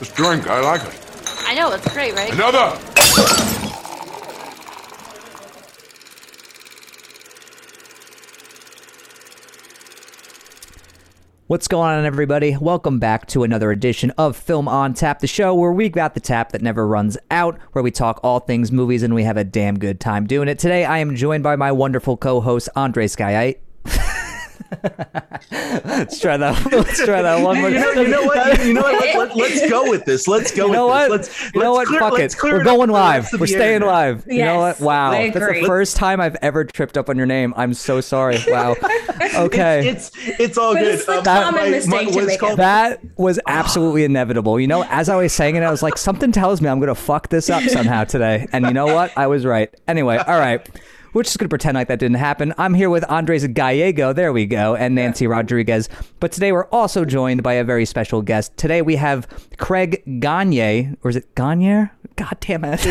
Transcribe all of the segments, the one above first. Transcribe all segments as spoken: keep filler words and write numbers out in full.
This drink, I like it. I know, it's great, right? Another! What's going on, everybody? Welcome back to another edition of Film on Tap, the show where we got the tap that never runs out, where we talk all things movies and we have a damn good time doing it. Today, I am joined by my wonderful co-host, Andre Skyite. let's try that. Let's try that one more. You know, you know what? You know what? Let, let, let's go with this. Let's go. You know with what? This. Let's, you know let's what? Clear, Fuck it. We're going live. We're staying live. Yes, you know what? Wow, that's the first time I've ever tripped up on your name. I'm so sorry. Wow. Okay. It's it's, it's all but good. It's um, that, my, mistake my, called... that was absolutely inevitable. You know, as I was saying it, I was like, something tells me I'm gonna fuck this up somehow today. And you know what? I was right. Anyway, all right. We're just going to pretend like that didn't happen. I'm here with Andres Gallego, there we go, and Nancy Rodriguez. But today we're also joined by a very special guest. Today we have Craig Gagnier, or is it Gagnier? God damn it.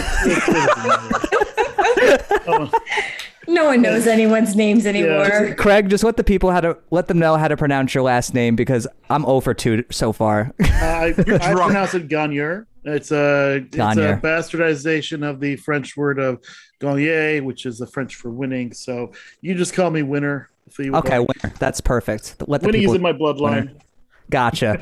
No one knows anyone's names anymore. Yeah. Craig, just let the people how to let them know how to pronounce your last name, because I'm oh for two so far. uh, I, I pronounce it Gagnier. It's a, it's a bastardization of the French word of gagner, which is the French for winning. So you just call me winner. If you okay, winner. That's perfect. Let the winning people... is in my bloodline. Winner. Gotcha.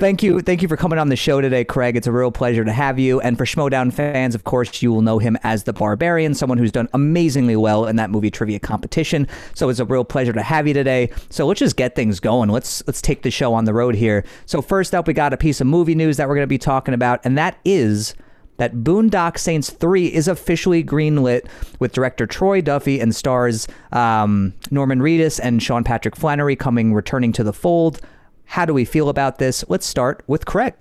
Thank you. Thank you for coming on the show today, Craig. It's a real pleasure to have you. And for Schmodown fans, of course, you will know him as the Barbarian, someone who's done amazingly well in that movie trivia competition. So it's a real pleasure to have you today. So let's just get things going. Let's let's take the show on the road here. So first up, we got a piece of movie news that we're going to be talking about, and that is that Boondock Saints three is officially greenlit with director Troy Duffy and stars um, Norman Reedus and Sean Patrick Flannery coming returning to the fold. How do we feel about this? Let's start with Craig.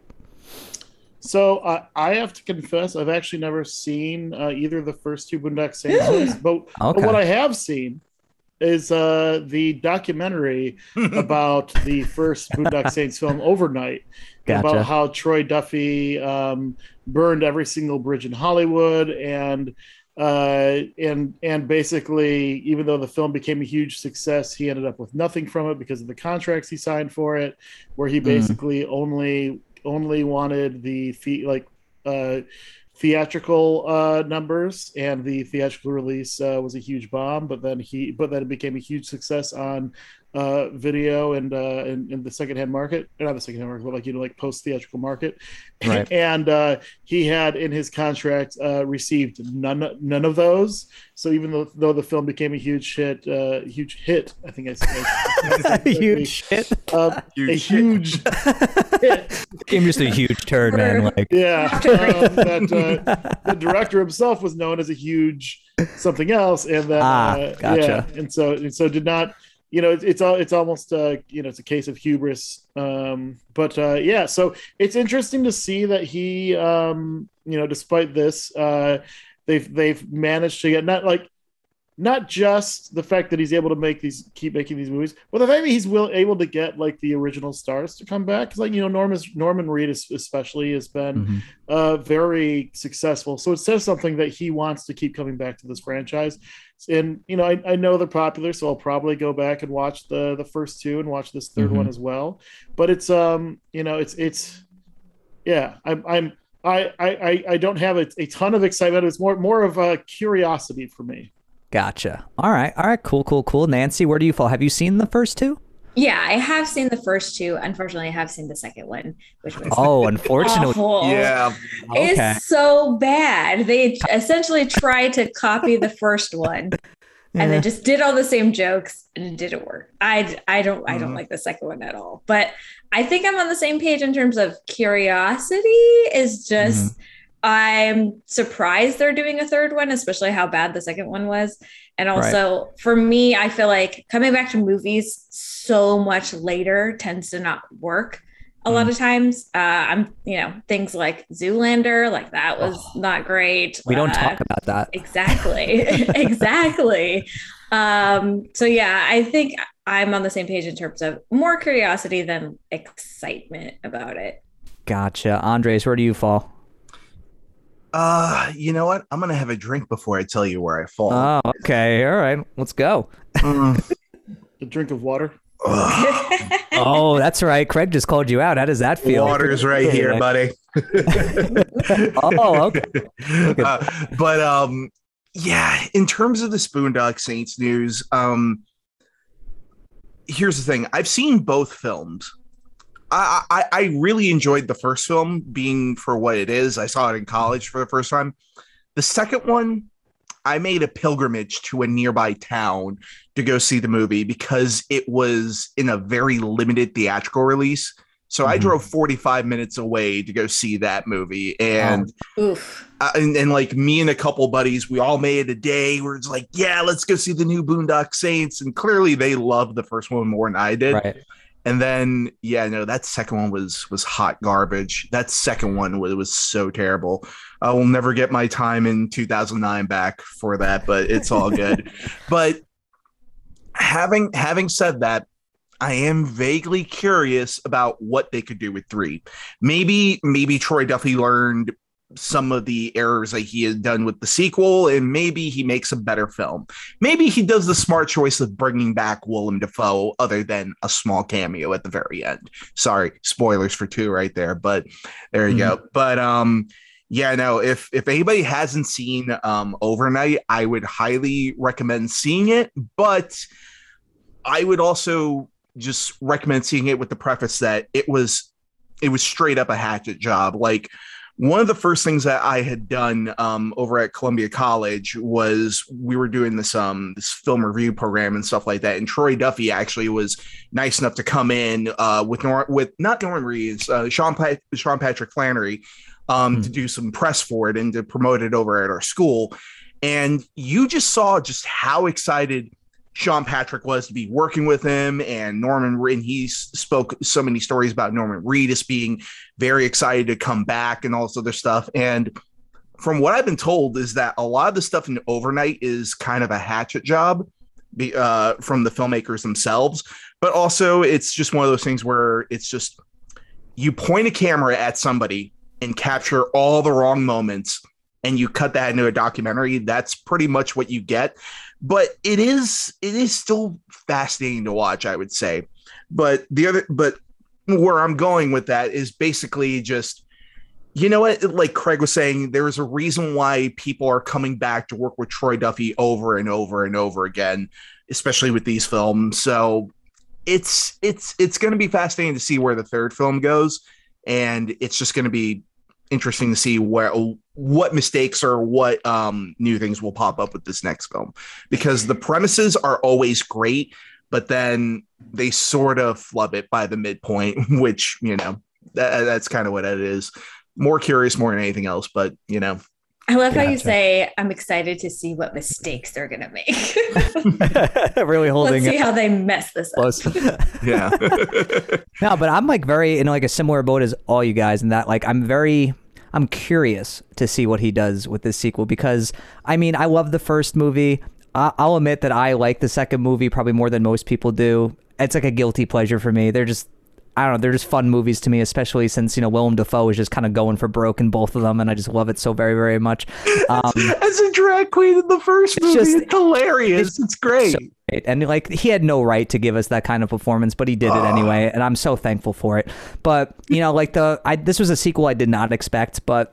So uh, I have to confess, I've actually never seen uh, either of the first two Boondock Saints movies, but, okay. but what I have seen is uh, the documentary about the first Boondock Saints film, Overnight, gotcha. About how Troy Duffy um, burned every single bridge in Hollywood, and uh, and and basically, even though the film became a huge success, he ended up with nothing from it because of the contracts he signed for it, where he basically mm. only only wanted the, the like uh, theatrical uh, numbers, and the theatrical release uh, was a huge bomb. But then he but then it became a huge success on uh, video and uh, in, in the secondhand market, or not the secondhand market, but like you know like post theatrical market. Right. And uh, he had in his contract uh, received none none of those. So even though, though the film became a huge hit, uh, huge hit, I think I said huge hit, uh, huge a huge hit. Became just a huge turd, man. Like yeah, um, that uh, the director himself was known as a huge something else, and that ah, uh, gotcha. Yeah, and so and so did not. You know, it's all it's almost uh, you know it's a case of hubris. Um, but uh, yeah, so it's interesting to see that he, um, you know, despite this, uh, they've they've managed to get not like not just the fact that he's able to make these keep making these movies, but the fact that he's will, able to get like the original stars to come back. Because like you know, Norman Norman Reedus especially has been mm-hmm. uh, very successful. So it says something that he wants to keep coming back to this franchise. And, you know, I, I know they're popular, so I'll probably go back and watch the, the first two and watch this third mm-hmm. one as well. But it's, um, you know, it's, it's, yeah, I'm, I'm, I, I, I don't have a, a ton of excitement. It's more, more of a curiosity for me. Gotcha. All right. All right. Cool, cool, cool. Nancy, where do you fall? Have you seen the first two? Yeah, I have seen the first two. Unfortunately, I have seen the second one, which was oh, unfortunately, awful. Yeah, okay. It's so bad. They essentially tried to copy the first one, yeah. and they just did all the same jokes, and it didn't work. I, I don't, I don't mm. like the second one at all. But I think I'm on the same page in terms of curiosity. Is just. Mm. I'm surprised they're doing a third one, especially how bad the second one was. And also right. for me, I feel like coming back to movies so much later tends to not work a mm. lot of times. Uh, I'm, you know, things like Zoolander, like that was oh, not great. We don't uh, talk about that. Exactly. exactly. Um, so yeah, I think I'm on the same page in terms of more curiosity than excitement about it. Gotcha. Andres, where do you fall? Uh, you know what? I'm gonna have a drink before I tell you where I fall. Oh, okay, all right, let's go. Mm. A drink of water. Oh, that's right. Craig just called you out. How does that feel? Water's right here, buddy. Oh, okay. okay. Uh, but um, yeah, in terms of the Boondock Saints news, um, here's the thing. I've seen both films. I, I, I really enjoyed the first film, being for what it is. I saw it in college for the first time. The second one, I made a pilgrimage to a nearby town to go see the movie because it was in a very limited theatrical release. So mm-hmm. I drove forty-five minutes away to go see that movie. And, oh. uh, and and like me and a couple buddies, we all made it a day where it's like, yeah, let's go see the new Boondock Saints. And clearly they loved the first one more than I did. Right. And then, yeah, no, that second one was was hot garbage. That second one was, was so terrible. I will never get my time in two thousand nine back for that, but it's all good. But having having said that, I am vaguely curious about what they could do with three. Maybe maybe Troy Duffy learned some of the errors that he had done with the sequel, and maybe he makes a better film. Maybe he does the smart choice of bringing back Willem Dafoe, other than a small cameo at the very end. Sorry, spoilers for two right there, but there you mm-hmm. go. But um, yeah, no, if if anybody hasn't seen um, Overnight, I would highly recommend seeing it, but I would also just recommend seeing it with the preface that it was it was straight up a hatchet job. Like, one of the first things that I had done um, over at Columbia College was we were doing this um, this film review program and stuff like that. And Troy Duffy actually was nice enough to come in uh, with Nor- with not Norman Reedus, uh, Sean Pat- Sean Patrick Flannery um, mm. to do some press for it and to promote it over at our school. And you just saw just how excited Sean Patrick was to be working with him, and Norman, and he spoke so many stories about Norman Reedus being very excited to come back and all this other stuff. And from what I've been told is that a lot of the stuff in Overnight is kind of a hatchet job uh, from the filmmakers themselves, but also it's just one of those things where it's just, you point a camera at somebody and capture all the wrong moments and you cut that into a documentary. That's pretty much what you get. But it is it is still fascinating to watch, I would say. But the other but where I'm going with that is basically just, you know what, like Craig was saying, there is a reason why people are coming back to work with Troy Duffy over and over and over again, especially with these films. So it's it's it's going to be fascinating to see where the third film goes, and it's just going to be interesting to see where what mistakes or what um, new things will pop up with this next film, because the premises are always great, but then they sort of flub it by the midpoint, which, you know, that, that's kind of what it is. More curious more than anything else, but, you know. I love how you say, I'm excited to see what mistakes they're going to make. Really holding it. Let's see how they mess this close. Up. Yeah. No, but I'm like very in like a similar boat as all you guys in that, like, I'm very, I'm curious to see what he does with this sequel, because, I mean, I love the first movie. I- I'll admit that I like the second movie probably more than most people do. It's like a guilty pleasure for me. They're just, I don't know, they're just fun movies to me, especially since, you know, Willem Dafoe is just kind of going for broke in both of them, and I just love it so very, very much. Um, As a drag queen in the first movie, it's, just, it's hilarious. It's, it's great. So great. And, like, he had no right to give us that kind of performance, but he did uh. it anyway, and I'm so thankful for it. But, you know, like, the I, this was a sequel I did not expect, but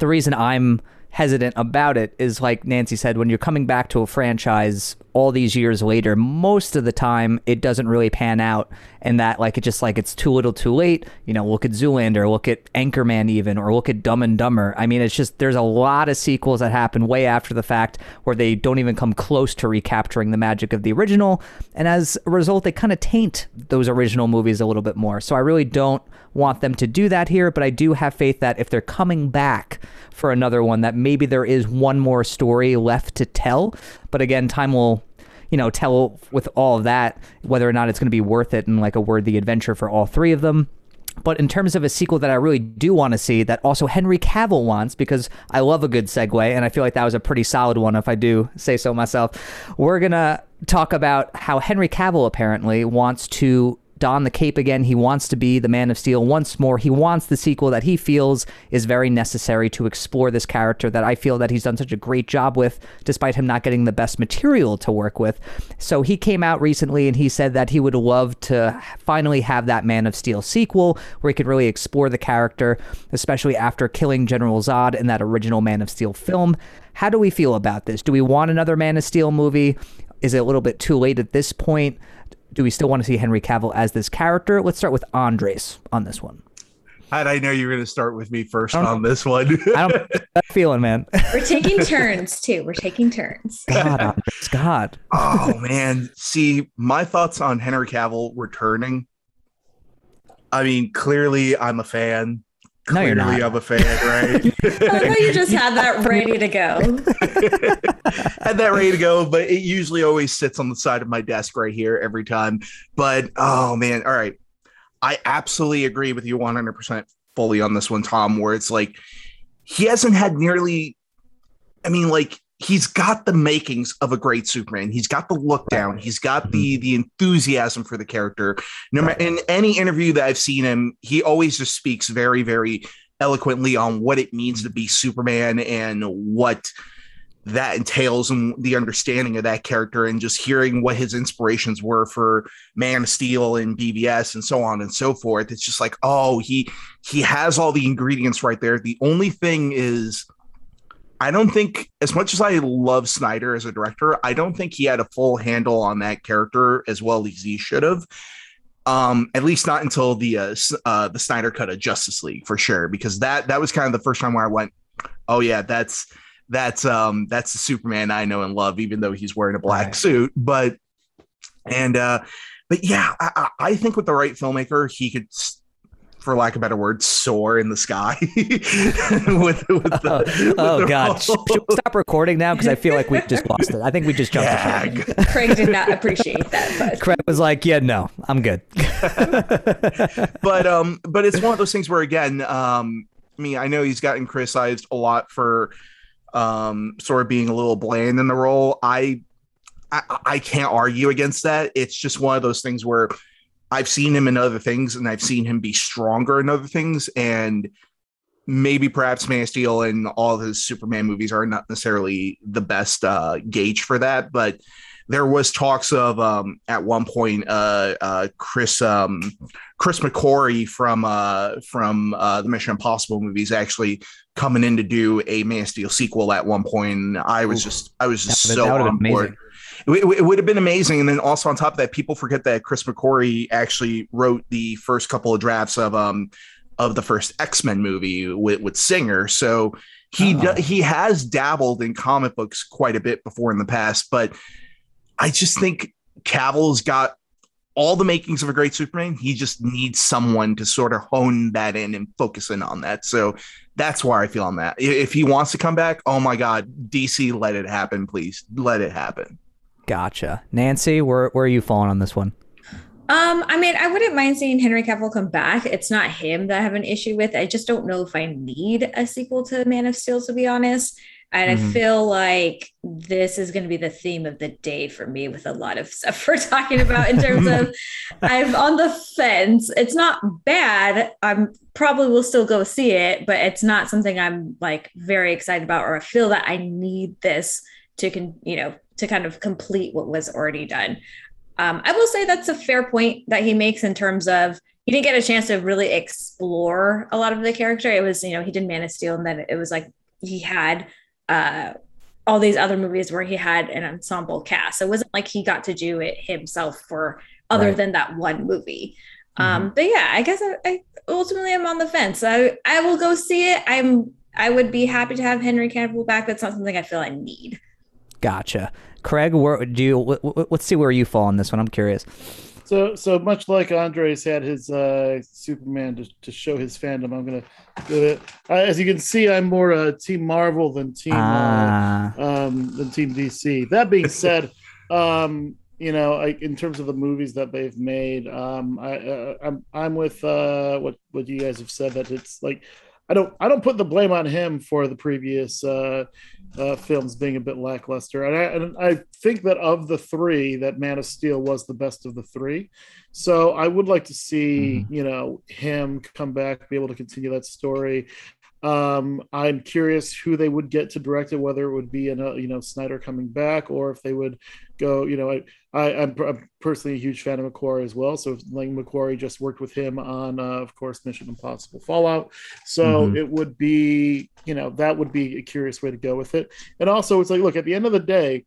the reason I'm hesitant about it is, like Nancy said, when you're coming back to a franchise all these years later, most of the time it doesn't really pan out, and that, like, it just, like, it's too little too late. You know, look at Zoolander, look at Anchorman even, or look at Dumb and Dumber. I mean, it's just, there's a lot of sequels that happen way after the fact where they don't even come close to recapturing the magic of the original, and as a result, they kind of taint those original movies a little bit more. So I really don't want them to do that here, but I do have faith that if they're coming back for another one, that maybe there is one more story left to tell. But again, time will, you know, tell with all of that whether or not it's going to be worth it and like a worthy adventure for all three of them. But in terms of a sequel that I really do want to see, that also Henry Cavill wants, because I love a good segue, and I feel like that was a pretty solid one, if I do say so myself, we're going to talk about how Henry Cavill apparently wants to don the cape again. He wants to be the Man of Steel once more. He wants the sequel that he feels is very necessary to explore this character that I feel that he's done such a great job with, despite him not getting the best material to work with. So he came out recently and he said that he would love to finally have that Man of Steel sequel where he could really explore the character, especially after killing General Zod in that original Man of Steel film. How do we feel about this? Do we want another Man of Steel movie? Is it a little bit too late at this point? Do we still want to see Henry Cavill as this character? Let's start with Andres on this one. How'd I know you were going to start with me first on this one? I don't that feeling, man. We're taking turns, too. We're taking turns. God, Andres, God. Oh, man. See, my thoughts on Henry Cavill returning. I mean, clearly I'm a fan. Clearly, no, you're not. I'm a fan, right? I know you just had that ready to go. Had that ready to go, but it usually always sits on the side of my desk right here every time. But, oh, man. All right. I absolutely agree with you one hundred percent fully on this one, Tom, where it's like he hasn't had nearly – I mean, like, he's got the makings of a great Superman. He's got the look down. He's got the the enthusiasm for the character. No, in any interview that I've seen him, he always just speaks very, very eloquently on what it means to be Superman and what that entails and the understanding of that character, and just hearing what his inspirations were for Man of Steel and B V S and so on and so forth. It's just like, oh, he he has all the ingredients right there. The only thing is, I don't think, as much as I love Snyder as a director, I don't think he had a full handle on that character as well as he should have. Um, at least not until the uh, uh, the Snyder cut of Justice League, for sure, because that that was kind of the first time where I went, "Oh yeah, that's that's um, that's the Superman I know and love," even though he's wearing a black right. suit. But and uh, but yeah, I, I think with the right filmmaker, he could, for lack of a better word, soar in the sky. with, with the, oh, oh God. Should we stop recording now? Because I feel like we've just lost it. I think we just jumped yeah. the Craig did not appreciate that. But. Craig was like, yeah, no, I'm good. but um, but it's one of those things where, again, um, I mean, I know he's gotten criticized a lot for um, sort of being a little bland in the role. I, I I can't argue against that. It's just one of those things where I've seen him in other things, and I've seen him be stronger in other things. And maybe perhaps Man of Steel and all of his Superman movies are not necessarily the best uh, gauge for that. But there was talks of um, at one point uh, uh, Chris um, Chris McQuarrie from uh, from uh, the Mission Impossible movies actually coming in to do a Man of Steel sequel at one point. I was Ooh, just I was just so on board. It would have been amazing. And then also on top of that, people forget that Chris McQuarrie actually wrote the first couple of drafts of um of the first X-Men movie with, with Singer. So he oh. d- he has dabbled in comic books quite a bit before in the past. But I just think Cavill's got all the makings of a great Superman. He just needs someone to sort of hone that in and focus in on that. So that's why I feel on that. If he wants to come back, oh, my God, D C, let it happen, please. Let it happen. Gotcha. Nancy, where where are you falling on this one? Um, I mean, I wouldn't mind seeing Henry Cavill come back. It's not him that I have an issue with. I just don't know if I need a sequel to Man of Steel, to be honest. And mm-hmm. I feel like this is going to be the theme of the day for me with a lot of stuff we're talking about in terms of I'm on the fence. It's not bad. I'm probably will still go see it, but it's not something I'm like very excited about, or I feel that I need this to, con- you know, to kind of complete what was already done. Um, I will say that's a fair point that he makes in terms of he didn't get a chance to really explore a lot of the character. It was, you know, he did Man of Steel, and then it was like he had uh, all these other movies where he had an ensemble cast. So it wasn't like he got to do it himself for other right. than that one movie. Mm-hmm. Um, but yeah, I guess I, I ultimately I'm on the fence. I, I will go see it. I'm I would be happy to have Henry Cavill back. That's not something I feel I need. Gotcha. Craig, where do you, w- w- let's see where you fall on this one. I'm curious. So, so much like Andres had his uh, Superman to, to show his fandom, I'm going to do it. Uh, as you can see, I'm more uh, Team Marvel than Team ah. uh, um, than Team D C. That being said, um, you know, I, in terms of the movies that they've made, um, I, uh, I'm I'm with uh, what what you guys have said, that it's like I don't I don't put the blame on him for the previous uh, uh, films being a bit lackluster. And I, and I think that of the three, that Man of Steel was the best of the three. So I would like to see, mm-hmm. you know, him come back, be able to continue that story. Um, I'm curious who they would get to direct it, whether it would be, an, uh, you know, Snyder coming back, or if they would go, you know, I, I, I'm, I'm personally a huge fan of McQuarrie as well. So if Lang McQuarrie just worked with him on, uh, of course, Mission Impossible Fallout. So mm-hmm. it would be, you know, that would be a curious way to go with it. And also it's like, look, at the end of the day,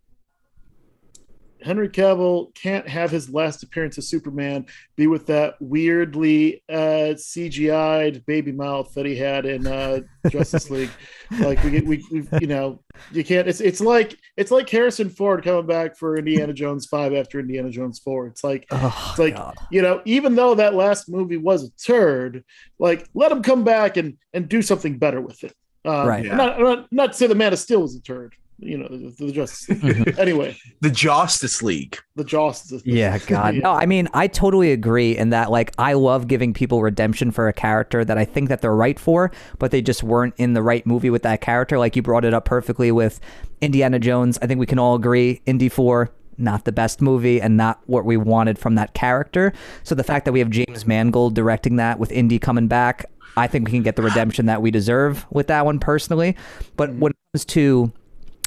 Henry Cavill can't have his last appearance as Superman be with that weirdly uh, C G I'd baby mouth that he had in uh, Justice League. Like we, we, we, you know, you can't. It's it's like it's like Harrison Ford coming back for Indiana Jones five after Indiana Jones four. It's like oh, it's like God. You know, even though that last movie was a turd, like let him come back and and do something better with it. Um, right. Yeah. Not, not not to say the Man of Steel was a turd. You know, the, the Justice League. Anyway, the Justice League. The Justice League. Yeah, God. No, I mean, I totally agree in that, like, I love giving people redemption for a character that I think that they're right for, but they just weren't in the right movie with that character. Like, you brought it up perfectly with Indiana Jones. I think we can all agree, Indy four, not the best movie and not what we wanted from that character. So the fact that we have James Mangold directing that with Indy coming back, I think we can get the redemption that we deserve with that one personally. But when it comes to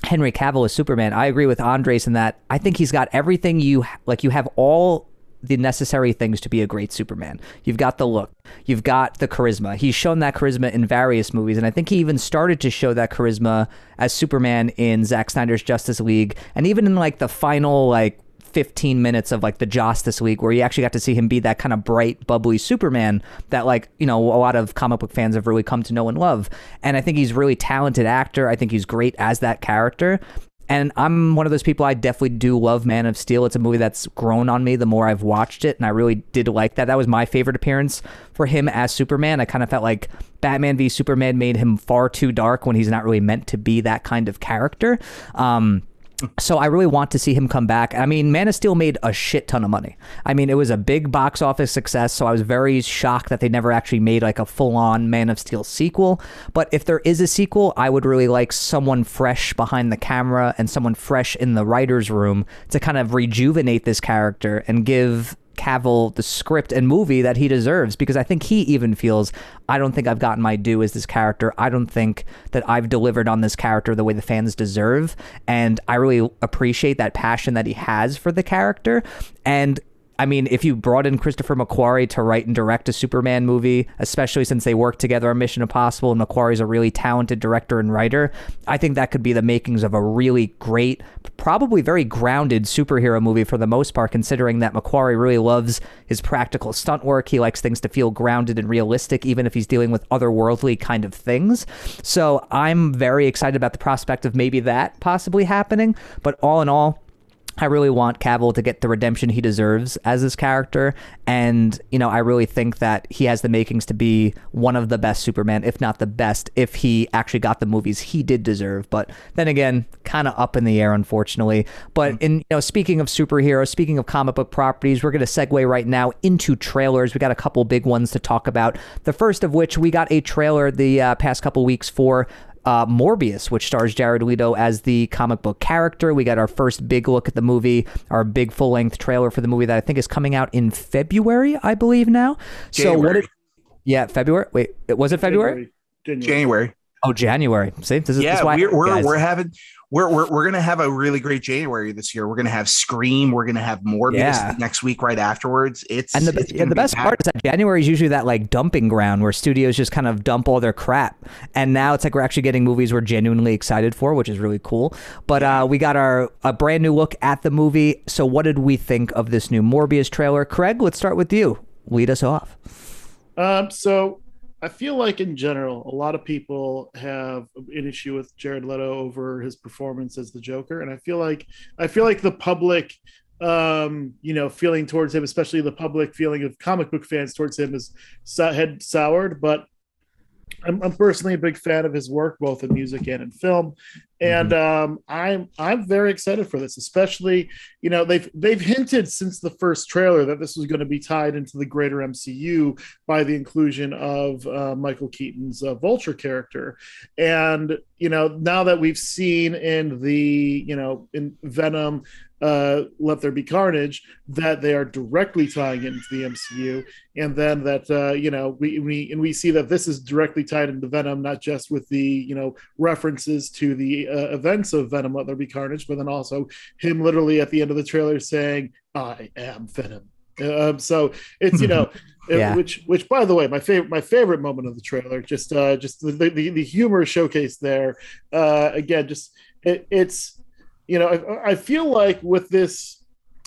Henry Cavill is Superman, I agree with Andres in that I think he's got everything. You like, you have all the necessary things to be a great Superman. You've got the look, you've got the charisma. He's shown that charisma in various movies, and I think he even started to show that charisma as Superman in Zack Snyder's Justice League, and even in like the final like fifteen minutes of like the Justice League, where you actually got to see him be that kind of bright, bubbly Superman that, like, you know, a lot of comic book fans have really come to know and love. And I think he's a really talented actor. I think he's great as that character. And I'm one of those people, I definitely do love Man of Steel. It's a movie that's grown on me the more I've watched it, and I really did like that. That was my favorite appearance for him as Superman. I kind of felt like Batman v Superman made him far too dark when he's not really meant to be that kind of character. Um, So I really want to see him come back. I mean, Man of Steel made a shit ton of money. I mean, it was a big box office success, so I was very shocked that they never actually made like a full-on Man of Steel sequel. But if there is a sequel, I would really like someone fresh behind the camera and someone fresh in the writer's room to kind of rejuvenate this character and give Cavill the script and movie that he deserves, because I think he even feels, I don't think I've gotten my due as this character. I don't think that I've delivered on this character the way the fans deserve. And I really appreciate that passion that he has for the character. And I mean, if you brought in Christopher McQuarrie to write and direct a Superman movie, especially since they worked together on Mission Impossible, and McQuarrie's a really talented director and writer, I think that could be the makings of a really great, probably very grounded superhero movie for the most part, considering that McQuarrie really loves his practical stunt work. He likes things to feel grounded and realistic, even if he's dealing with otherworldly kind of things. So I'm very excited about the prospect of maybe that possibly happening. But all in all, I really want Cavill to get the redemption he deserves as this character. And, you know, I really think that he has the makings to be one of the best Superman, if not the best, if he actually got the movies he did deserve. But then again, kind of up in the air, unfortunately. But in, you know, speaking of superheroes, speaking of comic book properties, we're going to segue right now into trailers. We got a couple big ones to talk about. The first of which, we got a trailer the uh, past couple weeks for Uh, Morbius, which stars Jared Leto as the comic book character. We got our first big look at the movie, our big full-length trailer for the movie that I think is coming out in February, I believe now. January. So what? It, yeah, February. Wait, was it February? January. January. Oh, January. See, this is yeah. This is why we're we're, we're having we're we're we're gonna have a really great January this year. We're gonna have Scream. We're gonna have Morbius yeah. next week right afterwards. It's and the, it's yeah, the be best packed. part is that January is usually that like dumping ground where studios just kind of dump all their crap, and now it's like we're actually getting movies we're genuinely excited for, which is really cool. But uh, we got our a brand new look at the movie. So what did we think of this new Morbius trailer, Craig? Let's start with you. Lead us off. Um. So. I feel like in general, a lot of people have an issue with Jared Leto over his performance as the Joker. And I feel like I feel like the public, um, you know, feeling towards him, especially the public feeling of comic book fans towards him, is had soured. But I'm, I'm personally a big fan of his work, both in music and in film. And um, I'm I'm very excited for this, especially, you know, they've they've hinted since the first trailer that this was going to be tied into the greater M C U by the inclusion of uh, Michael Keaton's uh, Vulture character. And, you know, now that we've seen in the, you know, in Venom, uh, Let There Be Carnage, that they are directly tying it into the M C U. And then that, uh, you know, we, we and we see that this is directly tied into Venom, not just with the, you know, references to the Uh, events of Venom, Let There Be Carnage, but then also him literally at the end of the trailer saying, "I am Venom." Um, so it's, you know, yeah. which which by the way, my favorite my favorite moment of the trailer, just uh, just the, the the humor showcase there. Uh, again, just it, it's you know, I, I feel like with this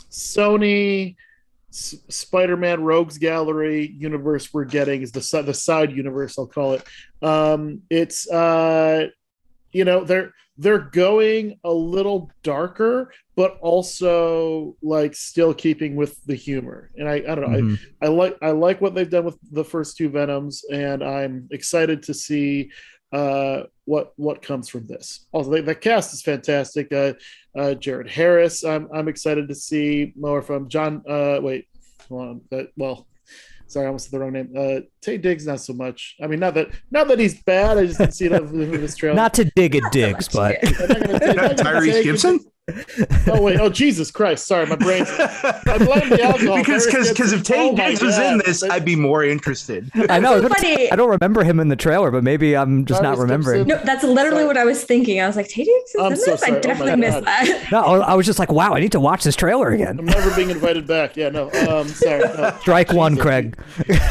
Sony S- Spider-Man Rogues Gallery universe we're getting is the the side universe, I'll call it. Um, it's uh, you know they're. They're going a little darker, but also like still keeping with the humor. And I, I don't know. Mm-hmm. I, I like I like what they've done with the first two Venoms, and I'm excited to see uh, what what comes from this. Also, they, the cast is fantastic. Uh, uh, Jared Harris, I'm I'm excited to see more from John. Uh, wait, hold on. That, well. Sorry, I almost said the wrong name. Uh, Taye Diggs, not so much. I mean, not that not that he's bad. I just didn't see that in this trailer. Not to dig at Diggs, but Tyrese Gibson. Oh wait! Oh Jesus Christ! Sorry, my brain. I blame the alcohol. Because because if Taye Diggs was in this, I'd be more interested. I know. So funny. I don't remember him in the trailer, but maybe I'm just Tyrese not remembering. Gibson. No, that's literally sorry. what I was thinking. I was like, Taye Diggs is I'm in so this. Sorry. I definitely oh missed that. No, I was just like, wow, I need to watch this trailer again. I'm never being invited back. Yeah, no. Um, sorry. No. Strike one, Craig.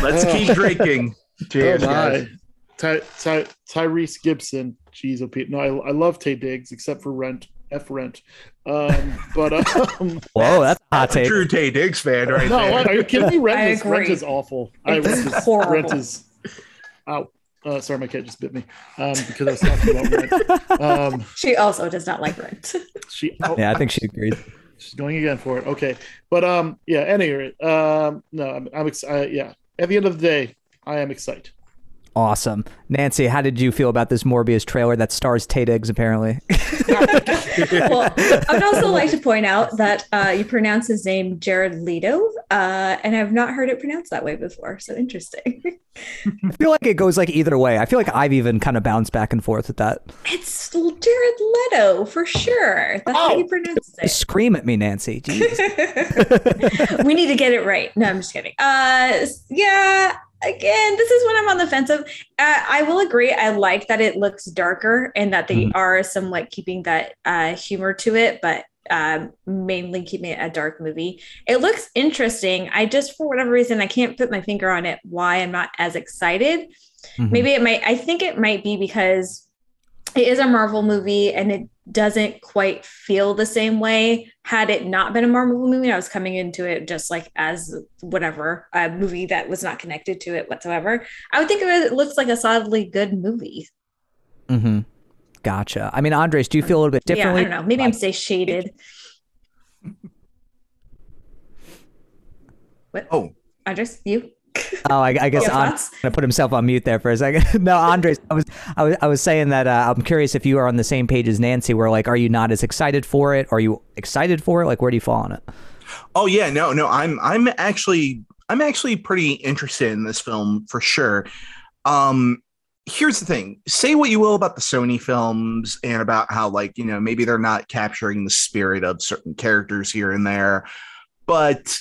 Let's keep drinking. Cheers, oh, guys. Ty- Ty- Tyrese Gibson. Jeez, oh Pete. No, I, I love Taye Diggs except for Rent. F Rent, um, but um, whoa, that's a hot take. True Taye Diggs fan, right? No, there. Are you kidding me? Rent, is, Rent is awful. I Rent is horrible. Rent is out. Uh, sorry, my cat just bit me um, because I was talking about Rent. Um, she also does not like Rent. She, oh, yeah, I think she agreed. She's going again for it. Okay, but um, yeah. Anyway, um, no, I'm, I'm excited. Yeah, at the end of the day, I am excited. Awesome. Nancy, how did you feel about this Morbius trailer that stars Taye Diggs, apparently? Yeah. Well, I would also like to point out that uh, you pronounce his name Jared Leto, uh, and I've not heard it pronounced that way before, so interesting. I feel like it goes like either way. I feel like I've even kind of bounced back and forth with that. It's Jared Leto, for sure. That's oh, how you pronounce it. Scream at me, Nancy. Jeez. We need to get it right. No, I'm just kidding. Uh, yeah. Again, this is when I'm on the fence of. Uh, I will agree. I like that it looks darker and that they mm. are somewhat keeping that uh, humor to it, but um, mainly keeping it a dark movie. It looks interesting. I just, for whatever reason, I can't put my finger on it why I'm not as excited. Mm-hmm. Maybe it might, I think it might be because it is a Marvel movie and it doesn't quite feel the same way. Had it not been a Marvel movie, I was coming into it just like as whatever, a movie that was not connected to it whatsoever. I would think it looks like a solidly good movie. Mm-hmm. Gotcha. I mean, Andres, do you feel a little bit differently? Yeah, I don't know. Maybe like- I'm say shaded. What? Oh. Andres, you? Oh, I, I guess Andres gonna put himself on mute there for a second. No, Andres, I was, I was, I was saying that uh, I'm curious if you are on the same page as Nancy. Where like, are you not as excited for it? Are you excited for it? Like, where do you fall on it? Oh yeah, no, no, I'm, I'm actually, I'm actually pretty interested in this film for sure. Um, here's the thing: say what you will about the Sony films and about how like you know maybe they're not capturing the spirit of certain characters here and there, but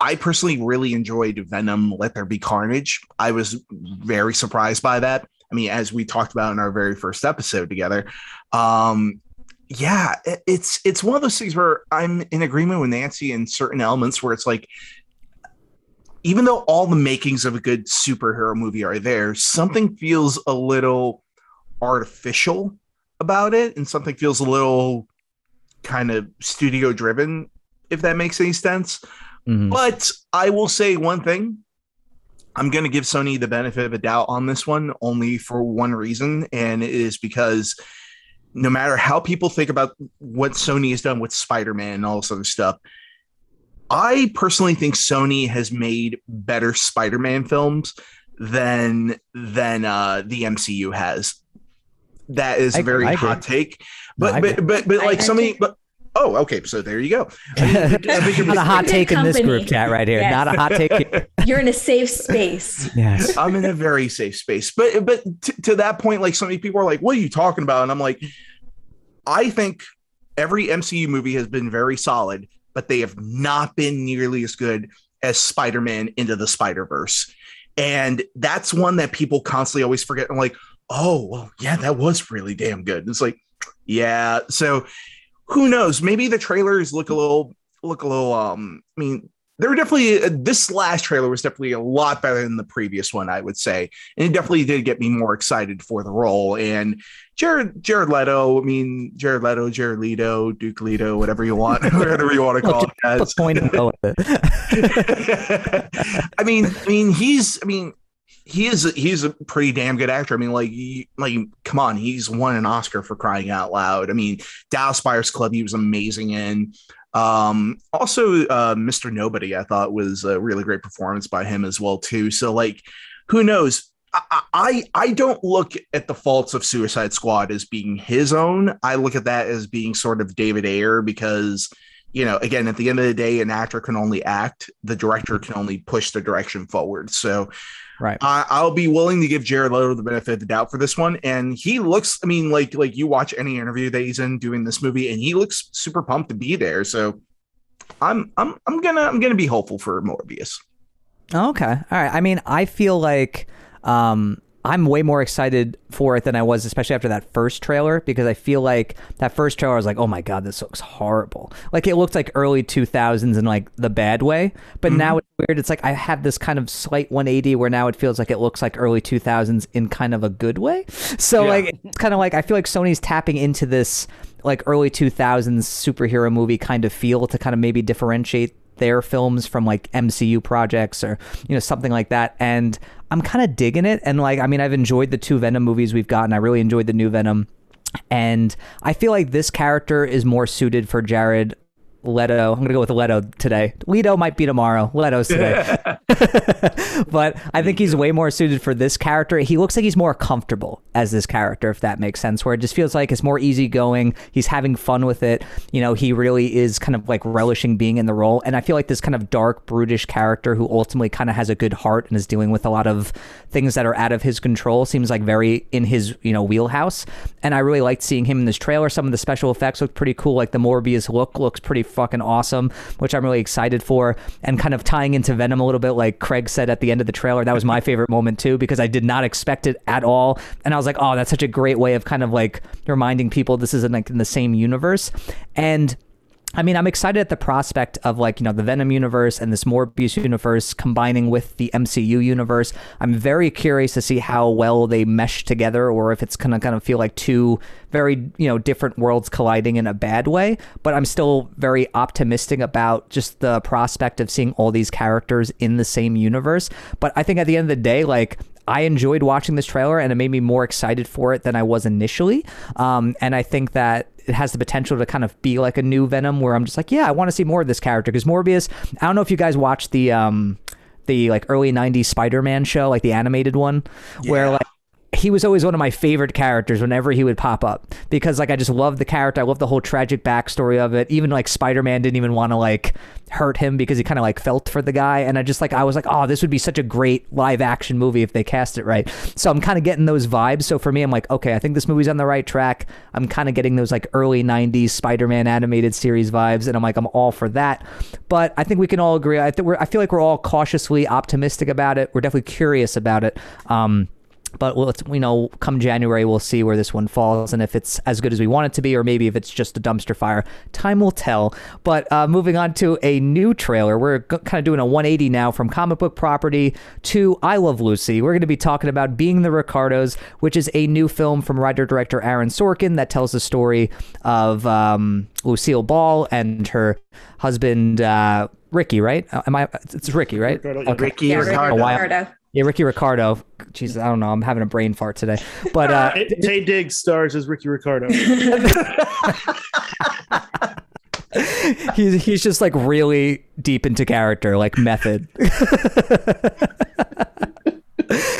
I personally really enjoyed Venom, Let There Be Carnage. I was very surprised by that. I mean, as we talked about in our very first episode together. Um, yeah, it's it's one of those things where I'm in agreement with Nancy in certain elements where it's like, even though all the makings of a good superhero movie are there, something feels a little artificial about it. And something feels a little kind of studio driven, if that makes any sense. Mm-hmm. But I will say one thing. I'm going to give Sony the benefit of a doubt on this one only for one reason. And it is because no matter how people think about what Sony has done with Spider-Man and all this other stuff, I personally think Sony has made better Spider-Man films than than uh, the M C U has. That is I, a very I hot agree. take, but, no, but, but but but I, like I, somebody. I but, oh, okay. So there you go. I mean, I mean, not a hot take company. in this group chat right here. Yes. Not a hot take. You're in a safe space. Yes, I'm in a very safe space. But but t- to that point, like so many people are like, "What are you talking about?" And I'm like, I think every M C U movie has been very solid, but they have not been nearly as good as Spider-Man Into the Spider-Verse. And that's one that people constantly always forget. I'm like, oh, well, yeah, that was really damn good. It's like, yeah. So who knows? Maybe the trailers look a little, look a little, um, I mean, there were definitely, uh, this last trailer was definitely a lot better than the previous one, I would say. And it definitely did get me more excited for the role. And Jared, Jared Leto, I mean, Jared Leto, Jared Leto, Duke Leto, whatever you want, whatever you want to call well, it. Point I mean, I mean, he's, I mean, He is he's a pretty damn good actor. I mean, like, like, come on, he's won an Oscar for crying out loud. I mean, Dallas Buyers Club, he was amazing in. Um, also, uh, Mister Nobody, I thought was a really great performance by him as well too. So, like, who knows? I I, I don't look at the faults of Suicide Squad as being his own. I look at that as being sort of David Ayer because, you know, again, at the end of the day, an actor can only act. The director can only push the direction forward. So right. I, I'll be willing to give Jared Leto the benefit of the doubt for this one. And he looks, I mean, like, like you watch any interview that he's in doing this movie and he looks super pumped to be there. So I'm, I'm, I'm gonna, I'm gonna be hopeful for Morbius. Okay. All right. I mean, I feel like, um, I'm way more excited for it than I was, especially after that first trailer, because I feel like that first trailer I was like, oh my God, this looks horrible. Like it looked like early two thousands in like the bad way, but mm-hmm. now it's weird. It's like I have this kind of slight one eighty where now it feels like it looks like early two thousands in kind of a good way. So yeah. like it's kind of like I feel like Sony's tapping into this like early two thousands superhero movie kind of feel to kind of maybe differentiate their films from like M C U projects or, you know, something like that. And I'm kind of digging it. And like, I mean, I've enjoyed the two Venom movies we've gotten. I really enjoyed the new Venom. And I feel like this character is more suited for Jared Leto. I'm going to go with Leto today. Leto might be tomorrow. Leto's today. But I think he's way more suited for this character. He looks like he's more comfortable as this character, if that makes sense, where it just feels like it's more easygoing. He's having fun with it. You know, he really is kind of like relishing being in the role. And I feel like this kind of dark, brutish character who ultimately kind of has a good heart and is dealing with a lot of things that are out of his control seems like very in his, you know, wheelhouse. And I really liked seeing him in this trailer. Some of the special effects look pretty cool. Like the Morbius look looks pretty fucking awesome, which I'm really excited for. And kind of tying into Venom a little bit, like Craig said at the end of the trailer, that was my favorite moment too, because I did not expect it at all. And I was like, oh, that's such a great way of kind of like reminding people this isn't like in the same universe. And I mean, I'm excited at the prospect of like, you know, the Venom universe and this Morbius universe combining with the M C U universe. I'm very curious to see how well they mesh together, or if it's gonna kind of feel like two very, you know, different worlds colliding in a bad way. But I'm still very optimistic about just the prospect of seeing all these characters in the same universe. But I think at the end of the day, like, I enjoyed watching this trailer and it made me more excited for it than I was initially. Um, and I think that it has the potential to kind of be like a new Venom where I'm just like, yeah, I want to see more of this character. Because Morbius, I don't know if you guys watched the um, the like early nineties Spider-Man show, like the animated one, yeah. where like he was always one of my favorite characters whenever he would pop up, because like I just love the character. I love the whole tragic backstory of it. Even like Spider-Man didn't even want to like hurt him because he kind of like felt for the guy. And I just like, I was like, oh, this would be such a great live action movie if they cast it right. So I'm kind of getting those vibes. So for me, I'm like, okay, I think this movie's on the right track. I'm kind of getting those like early nineties Spider-Man animated series vibes. And I'm like, I'm all for that. But I think we can all agree. I think we're, I feel like we're all cautiously optimistic about it. We're definitely curious about it. Um, But we'll, you know, come January, we'll see where this one falls and if it's as good as we want it to be, or maybe if it's just a dumpster fire. Time will tell. But uh, moving on to a new trailer, we're g- kind of doing a one eighty now from comic book property to I Love Lucy. We're going to be talking about Being the Ricardos, which is a new film from writer-director Aaron Sorkin that tells the story of um, Lucille Ball and her husband, uh, Ricky, right? Am I? It's Ricky, right? Okay. Ricky yeah, Ricardo. Yeah, Ricky Ricardo. Jeez, I don't know. I'm having a brain fart today. But uh, Taye Diggs stars as Ricky Ricardo. he's he's just like really deep into character, like method.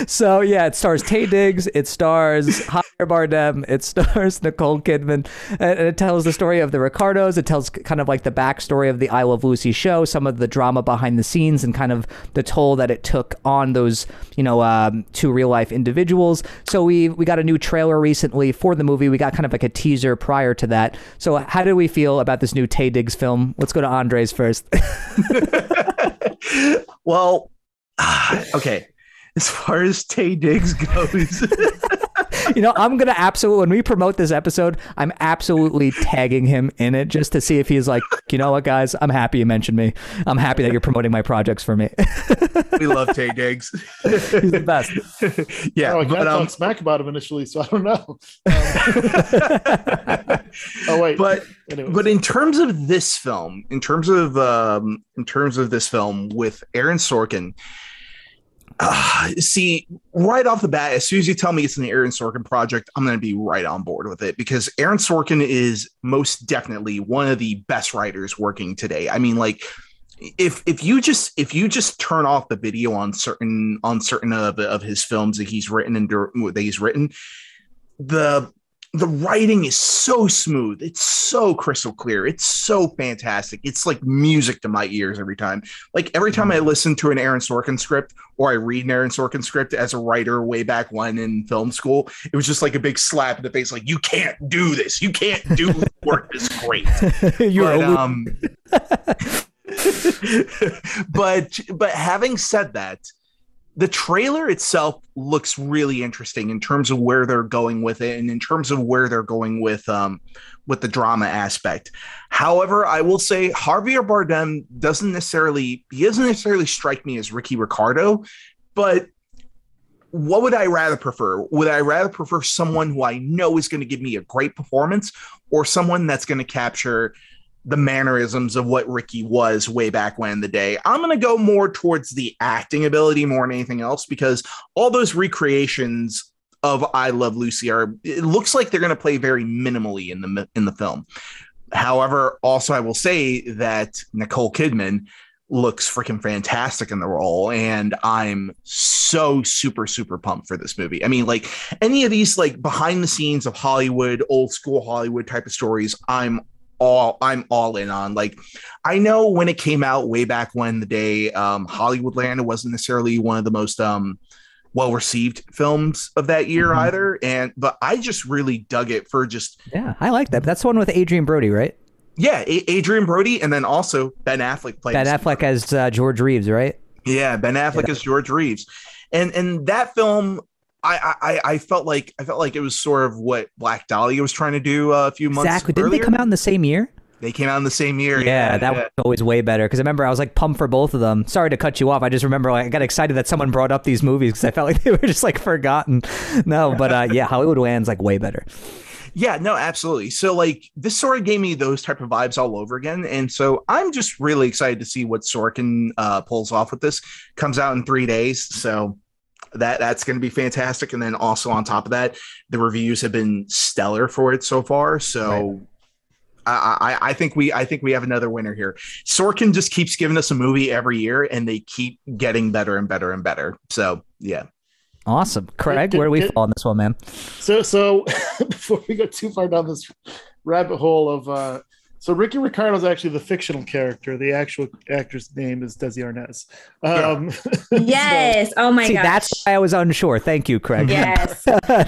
So yeah, it stars Taye Diggs, it stars Javier Bardem, it stars Nicole Kidman, and it tells the story of the Ricardos. It tells kind of like the backstory of the I Love Lucy show, some of the drama behind the scenes, and kind of the toll that it took on those, you know, um, two real life individuals. So we we got a new trailer recently for the movie. We got kind of like a teaser prior to that. So how do we feel about this new Taye Diggs film? Let's go to Andres first. Well, okay. As far as Taye Diggs goes, you know, I'm going to absolutely, when we promote this episode, I'm absolutely tagging him in it just to see if he's like, you know what, guys, I'm happy you mentioned me. I'm happy that you're promoting my projects for me. We love Taye Diggs. He's the best. Yeah. Oh, I got um, smack about him initially, so I don't know. Um, oh, wait. But, anyways. But in terms of this film, in terms of, um, in terms of this film with Aaron Sorkin, Uh, see, right off the bat, as soon as you tell me it's an Aaron Sorkin project, I'm going to be right on board with it, because Aaron Sorkin is most definitely one of the best writers working today. I mean, like, if if you just if you just turn off the video on certain on certain of, of his films that he's written and that he's written, the the writing is so smooth. It's so crystal clear. It's so fantastic. It's like music to my ears every time. Like every time I listen to an Aaron Sorkin script or I read an Aaron Sorkin script as a writer way back when in film school, it was just like a big slap in the face. Like, you can't do this. You can't do work this great. You're but, um, but, but having said that, the trailer itself looks really interesting in terms of where they're going with it and in terms of where they're going with um, with the drama aspect. However, I will say Javier Bardem doesn't necessarily he doesn't necessarily strike me as Ricky Ricardo, but what would I rather prefer? Would I rather prefer someone who I know is going to give me a great performance, or someone that's going to capture the mannerisms of what Ricky was way back when in the day? I'm going to go more towards the acting ability more than anything else, because all those recreations of I Love Lucy are, it looks like they're going to play very minimally in the, in the film. However, also I will say that Nicole Kidman looks freaking fantastic in the role, and I'm so super super pumped for this movie. I mean, like, any of these like behind the scenes of Hollywood, old school Hollywood type of stories, I'm all I'm all in on. Like, I know when it came out way back when the day, um, Hollywoodland, it wasn't necessarily one of the most um, well-received films of that year mm-hmm. either. And but I just really dug it for just yeah, I like that. That's the one with Adrian Brody, right? Yeah, A- Adrian Brody, and then also Ben Affleck played Ben Affleck him. as uh, George Reeves, right? Yeah, Ben Affleck yeah. as George Reeves, and and that film. I, I I felt like I felt like it was sort of what Black Dahlia was trying to do a few months ago. Exactly. Didn't earlier. they come out in the same year? They came out in the same year. Yeah, yeah that yeah. was always way better, because I remember I was like pumped for both of them. Sorry to cut you off. I just remember like, I got excited that someone brought up these movies because I felt like they were just like forgotten. No, but uh, yeah, Hollywoodland's like way better. Yeah, no, absolutely. So like this sort of gave me those type of vibes all over again. And so I'm just really excited to see what Sorkin uh, pulls off with this. Comes out in three days. So That that's going to be fantastic. And then also on top of that, the reviews have been stellar for it so far. So right. I, I I think we I think we have another winner here. Sorkin just keeps giving us a movie every year, and they keep getting better and better and better. So yeah, awesome, Craig. Did, where do we did, fall on this one, man? So so before we go too far down this rabbit hole of uh, so Ricky Ricardo is actually the fictional character. The actual actor's name is Desi Arnaz. Um, yeah. Yes. So. Oh my gosh. That's why I was unsure. Thank you, Craig. Yes.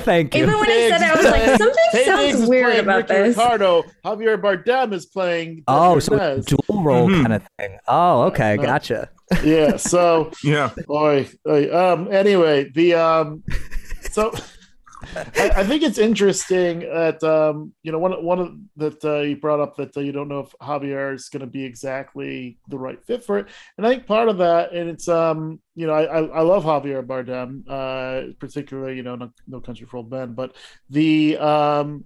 Thank you. Even when Diggs, I said that, I was like, something Diggs sounds Diggs weird about Ricky this. Ricardo, Javier Bardem is playing. Desi oh, so Arnaz. It's a dual role mm-hmm. kind of thing. Oh, okay, uh, gotcha. Yeah. So yeah. Boy. Um. Anyway, the um. So. I, I think it's interesting that um, you know one one of that uh, you brought up that uh, you don't know if Javier is going to be exactly the right fit for it, and I think part of that, and it's um, you know I I, I love Javier Bardem, uh, particularly you know no, no Country for Old Men, but the um,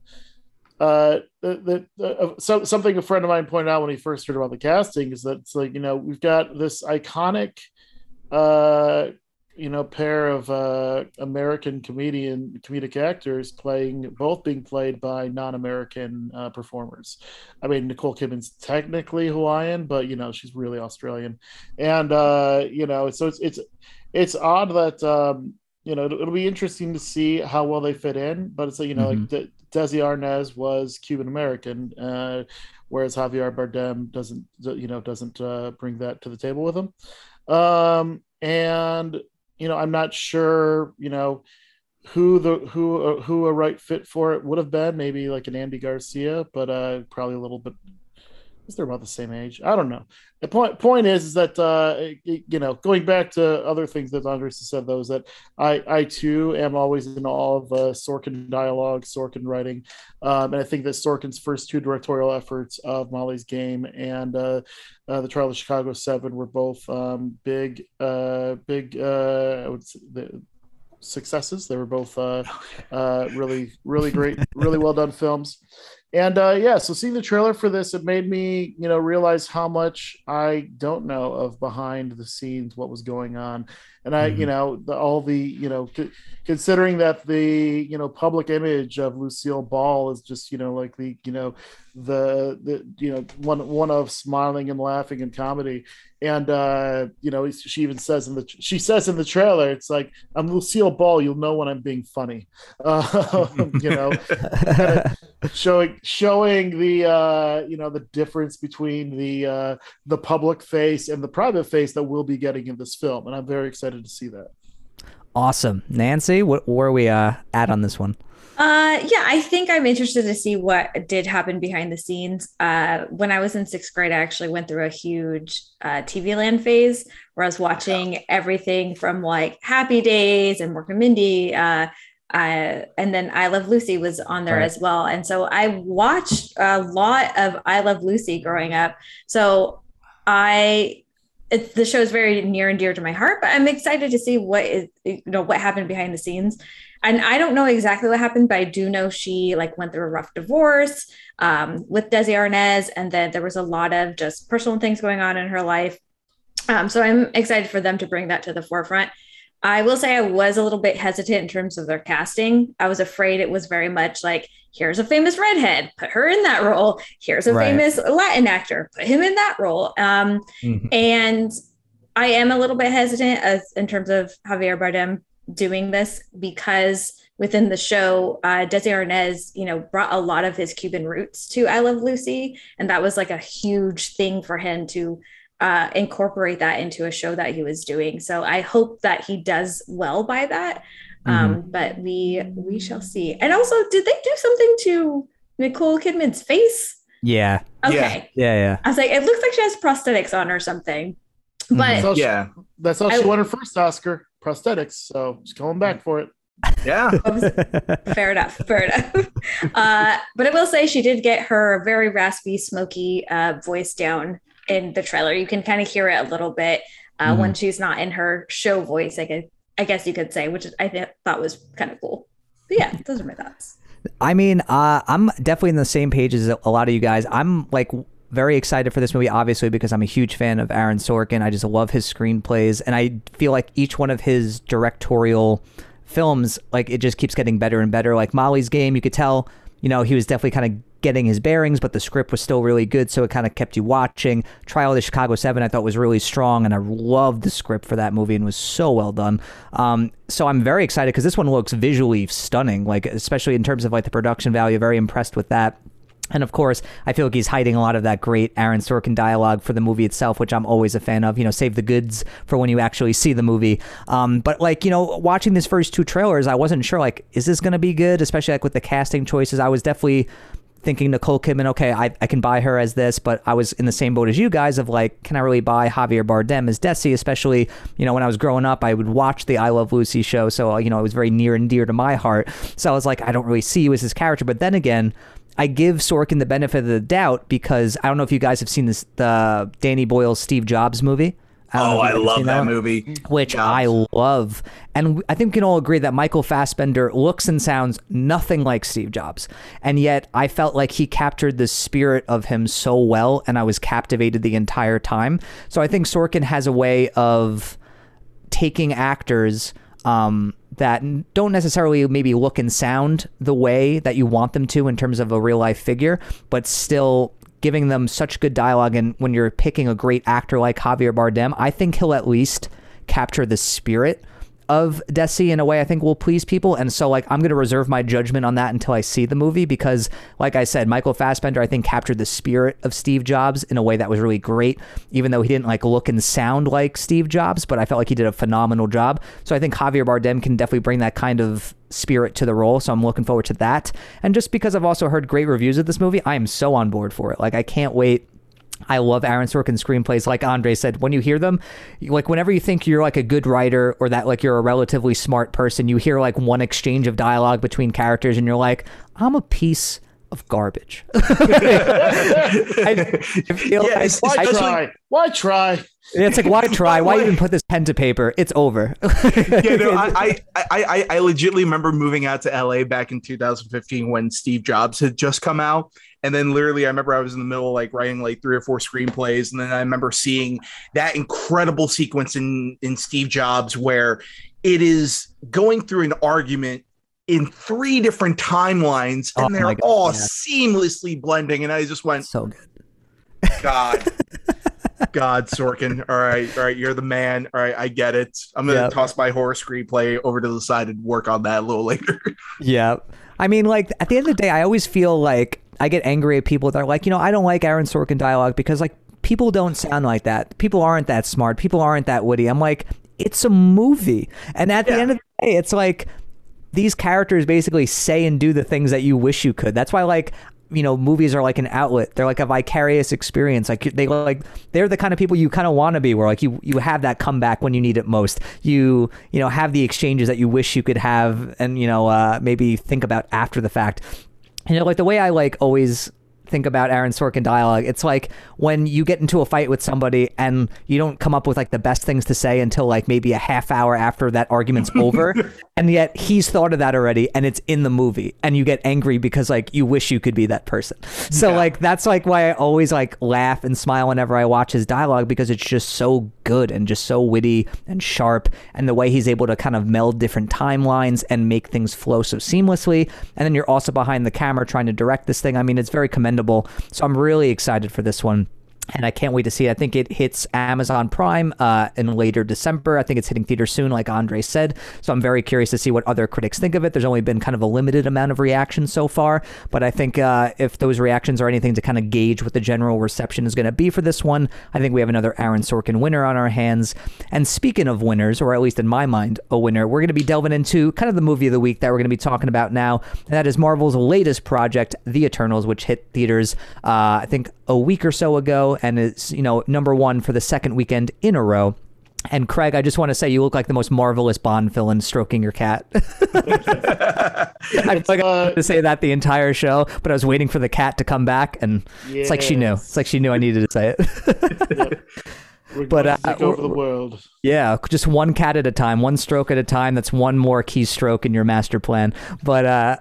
uh, the, the uh, so, something a friend of mine pointed out when he first heard about the casting is that it's like you know we've got this iconic. Uh, you know, pair of uh, American comedian comedic actors playing, both being played by non-American uh, performers. I mean, Nicole Kidman's technically Hawaiian, but you know, she's really Australian. And uh, you know, so it's it's it's odd that um, you know, it'll, it'll be interesting to see how well they fit in. But it's like, you know, mm-hmm. like De- Desi Arnaz was Cuban American, uh, whereas Javier Bardem doesn't, you know, doesn't uh, bring that to the table with him. Um, and you know, I'm not sure, you know, who the who uh, who a right fit for it would have been. Maybe like an Andy Garcia, but uh, probably a little bit. They're about the same age. I don't know. The point point is, is that uh, you know, going back to other things that Andres has said, though, is that I I too am always in awe of uh, Sorkin dialogue, Sorkin writing, um, and I think that Sorkin's first two directorial efforts of Molly's Game and uh, uh, The Trial of Chicago Seven were both um, big uh, big uh, I would say the successes. They were both uh, uh, really really great, really well done films. And uh, yeah, so seeing the trailer for this, it made me, you know, realize how much I don't know of behind the scenes, what was going on. And I, mm-hmm. you know, the, all the, you know, c- considering that the, you know, public image of Lucille Ball is just, you know, like the, you know, the, the you know, one, one of smiling and laughing and comedy. And, uh, you know, she even says in the, she says in the trailer, it's like, I'm Lucille Ball. You'll know when I'm being funny, uh, you know, showing, showing the, uh, you know, the difference between the, uh, the public face and the private face that we'll be getting in this film. And I'm very excited to see that. Awesome. Nancy, what, where are we, uh, at on this one? Uh, yeah, I think I'm interested to see what did happen behind the scenes. Uh, when I was in sixth grade, I actually went through a huge uh, T V Land phase where I was watching everything from like Happy Days and Mork and Mindy. Uh, uh, and then I Love Lucy was on there right. as well. And so I watched a lot of I Love Lucy growing up. So I... It's, the show is very near and dear to my heart, but I'm excited to see what is, you know, what happened behind the scenes. And I don't know exactly what happened, but I do know she like went through a rough divorce um, with Desi Arnaz, and then there was a lot of just personal things going on in her life. Um, so I'm excited for them to bring that to the forefront. I will say I was a little bit hesitant in terms of their casting. I was afraid it was very much like, here's a famous redhead, put her in that role. Here's a right. famous Latin actor, put him in that role. Um, mm-hmm. And I am a little bit hesitant as in terms of Javier Bardem doing this, because within the show, uh, Desi Arnaz, you know, brought a lot of his Cuban roots to I Love Lucy. And that was like a huge thing for him to uh, incorporate that into a show that he was doing. So I hope that he does well by that. Um, mm-hmm. But we we shall see. And also, did they do something to Nicole Kidman's face? Yeah. Okay. Yeah, yeah. I was like, it looks like she has prosthetics on or something. But that's all she, yeah, that's how she I, won her first Oscar, prosthetics. So she's going back for it. Yeah. Fair enough. Fair enough. Uh, but I will say she did get her very raspy, smoky uh, voice down in the trailer. You can kind of hear it a little bit uh, mm-hmm. when she's not in her show voice. Like a I guess you could say, which I th- thought was kind of cool. But yeah, those are my thoughts. I mean, uh, I'm definitely on the same page as a lot of you guys. I'm like very excited for this movie, obviously, because I'm a huge fan of Aaron Sorkin. I just love his screenplays. And I feel like each one of his directorial films, like it just keeps getting better and better. Like Molly's Game, you could tell, you know, he was definitely kind of getting his bearings, but the script was still really good, so it kind of kept you watching. Trial of the Chicago Seven I thought was really strong, and I loved the script for that movie and was so well done. Um, so I'm very excited because this one looks visually stunning, like especially in terms of like the production value. Very impressed with that. And of course, I feel like he's hiding a lot of that great Aaron Sorkin dialogue for the movie itself, which I'm always a fan of. You know, save the goods for when you actually see the movie. Um, but like, you know, watching these first two trailers, I wasn't sure, like, is this going to be good? Especially like with the casting choices. I was definitely thinking Nicole Kidman, okay, I, I can buy her as this, but I was in the same boat as you guys of like, can I really buy Javier Bardem as Desi? Especially, you know, when I was growing up, I would watch the I Love Lucy show. So, you know, it was very near and dear to my heart. So I was like, I don't really see you as this character. But then again, I give Sorkin the benefit of the doubt because I don't know if you guys have seen this, the Danny Boyle's Steve Jobs movie. I oh, I love that, that movie. Which Jobs. I love. And I think we can all agree that Michael Fassbender looks and sounds nothing like Steve Jobs. And yet I felt like he captured the spirit of him so well, and I was captivated the entire time. So I think Sorkin has a way of taking actors um, that don't necessarily maybe look and sound the way that you want them to in terms of a real life figure, but still giving them such good dialogue. And when you're picking a great actor like Javier Bardem, I think he'll at least capture the spirit of Desi in a way I think will please people. And so, like, I'm going to reserve my judgment on that until I see the movie, because, like I said, Michael Fassbender, I think, captured the spirit of Steve Jobs in a way that was really great, even though he didn't, like, look and sound like Steve Jobs, but I felt like he did a phenomenal job. So I think Javier Bardem can definitely bring that kind of spirit to the role, so I'm looking forward to that. And just because I've also heard great reviews of this movie, I am so on board for it. Like, I can't wait. I love Aaron Sorkin's screenplays. Like Andre said, when you hear them, like, whenever you think you're, like, a good writer, or that, like, you're a relatively smart person, you hear, like, one exchange of dialogue between characters and you're like, I'm a piece of garbage. I feel, yeah, it's, I, it's I, try. Like, why try? It's like, why try? Why even put this pen to paper? It's over. Yeah, no, I, I, I, I legitimately remember moving out to L A back in two thousand fifteen when Steve Jobs had just come out. And then literally, I remember I was in the middle of, like, writing like three or four screenplays. And then I remember seeing that incredible sequence in, in Steve Jobs where it is going through an argument in three different timelines, and oh, they're God, all yeah. seamlessly blending. And I just went, so good. God, God, Sorkin. All right. All right. You're the man. All right. I get it. I'm going to yep. toss my horror screenplay over to the side and work on that a little later. Yeah. I mean, like, at the end of the day, I always feel like I get angry at people that are like, you know, I don't like Aaron Sorkin dialogue because, like, people don't sound like that. People aren't that smart. People aren't that witty. I'm like, it's a movie. And at yeah. the end of the day, it's like these characters basically say and do the things that you wish you could. That's why, like, you know, movies are like an outlet. They're like a vicarious experience. Like, they like they're the kind of people you kind of want to be, where, like, you you have that comeback when you need it most. You you know, have the exchanges that you wish you could have, and, you know, uh, maybe think about after the fact. You know, like, the way I, like, always think about Aaron Sorkin dialogue, it's like when you get into a fight with somebody and you don't come up with, like, the best things to say until, like, maybe a half hour after that argument's over, and yet he's thought of that already and it's in the movie, and you get angry because, like, you wish you could be that person. So yeah. like, that's, like, why I always, like, laugh and smile whenever I watch his dialogue, because it's just so good and just so witty and sharp, and the way he's able to kind of meld different timelines and make things flow so seamlessly, and then you're also behind the camera trying to direct this thing. I mean, it's very commendable. So I'm really excited for this one, and I can't wait to see it. I think it hits Amazon Prime uh, in later December. I think it's hitting theaters soon, like Andre said. So I'm very curious to see what other critics think of it. There's only been kind of a limited amount of reactions so far, but I think uh, if those reactions are anything to kind of gauge what the general reception is going to be for this one, I think we have another Aaron Sorkin winner on our hands. And speaking of winners, or at least in my mind, a winner, we're going to be delving into kind of the movie of the week that we're going to be talking about now, and that is Marvel's latest project, The Eternals, which hit theaters, uh, I think, a week or so ago, and it's, you know, number one for the second weekend in a row. And Craig, I just want to say you look like the most marvelous Bond villain stroking your cat. I was uh, going to say that the entire show, but I was waiting for the cat to come back, and yes. it's like she knew. It's like she knew I needed to say it. Yep. We're but going to take uh, over the world. Yeah, just one cat at a time, one stroke at a time. That's one more keystroke in your master plan. But uh,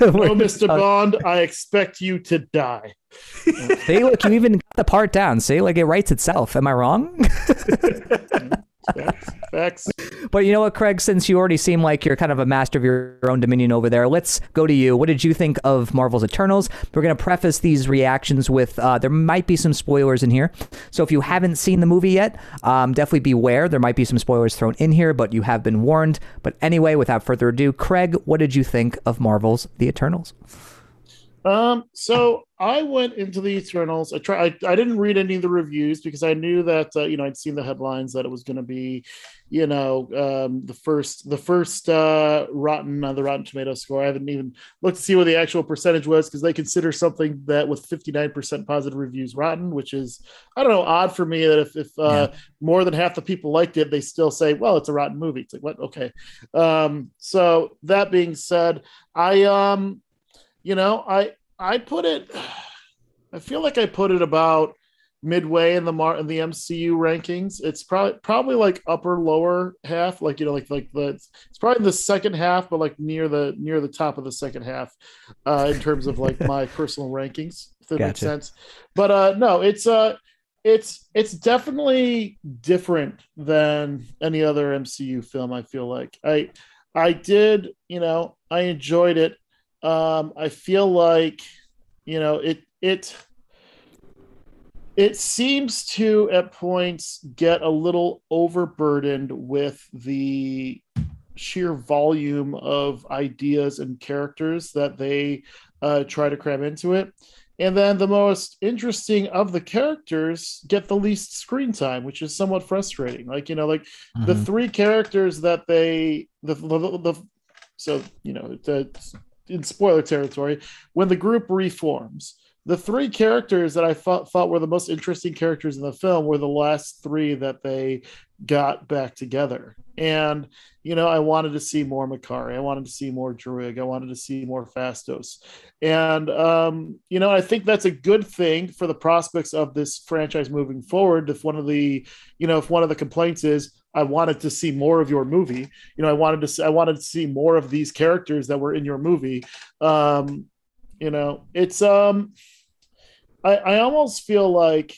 oh, Mister Uh, Bond, I expect you to die. See, look, you even got the part down. See, like, it writes itself. Am I wrong? Facts, facts. But you know what, Craig, since you already seem like you're kind of a master of your own dominion over there, let's go to you. What did you think of Marvel's Eternals? We're going to preface these reactions with uh, there might be some spoilers in here. So if you haven't seen the movie yet, um, definitely beware. There might be some spoilers thrown in here, but you have been warned. But anyway, without further ado, Craig, what did you think of Marvel's The Eternals? Um, so I went into the Eternals. I tried, I, I didn't read any of the reviews because I knew that, uh, you know, I'd seen the headlines that it was going to be, you know, um, the first, the first, uh, rotten on uh, the Rotten Tomatoes score. I haven't even looked to see what the actual percentage was, because they consider something that with fifty-nine percent positive reviews rotten, which is, I don't know, odd for me that if, if, uh, yeah. more than half the people liked it, they still say, well, it's a rotten movie. It's like, what? Okay. Um, so that being said, I, um, You know, I I put it. I feel like I put it about midway in the Mar- in the M C U rankings. It's probably probably like upper lower half, like, you know, like like the it's probably in the second half, but like near the near the top of the second half uh, in terms of like my personal rankings. If that gotcha. makes sense. But uh, no, it's uh it's it's definitely different than any other M C U film. I feel like I I did you know I enjoyed it. Um, I feel like, you know, it, it, It seems to, at points, get a little overburdened with the sheer volume of ideas and characters that they uh, try to cram into it. And then the most interesting of the characters get the least screen time, which is somewhat frustrating. Like, you know, like mm-hmm. the three characters that they, the, the, the so, you know, the, in spoiler territory, when the group reforms, the three characters that I thought, thought were the most interesting characters in the film were the last three that they got back together. And, you know, I wanted to see more Makari. I wanted to see more Druig. I wanted to see more Fastos. And, um, you know, I think that's a good thing for the prospects of this franchise moving forward. If one of the, you know, if one of the complaints is, I wanted to see more of your movie, you know, I wanted to see, I wanted to see more of these characters that were in your movie. Um, you know, it's, um, I, I almost feel like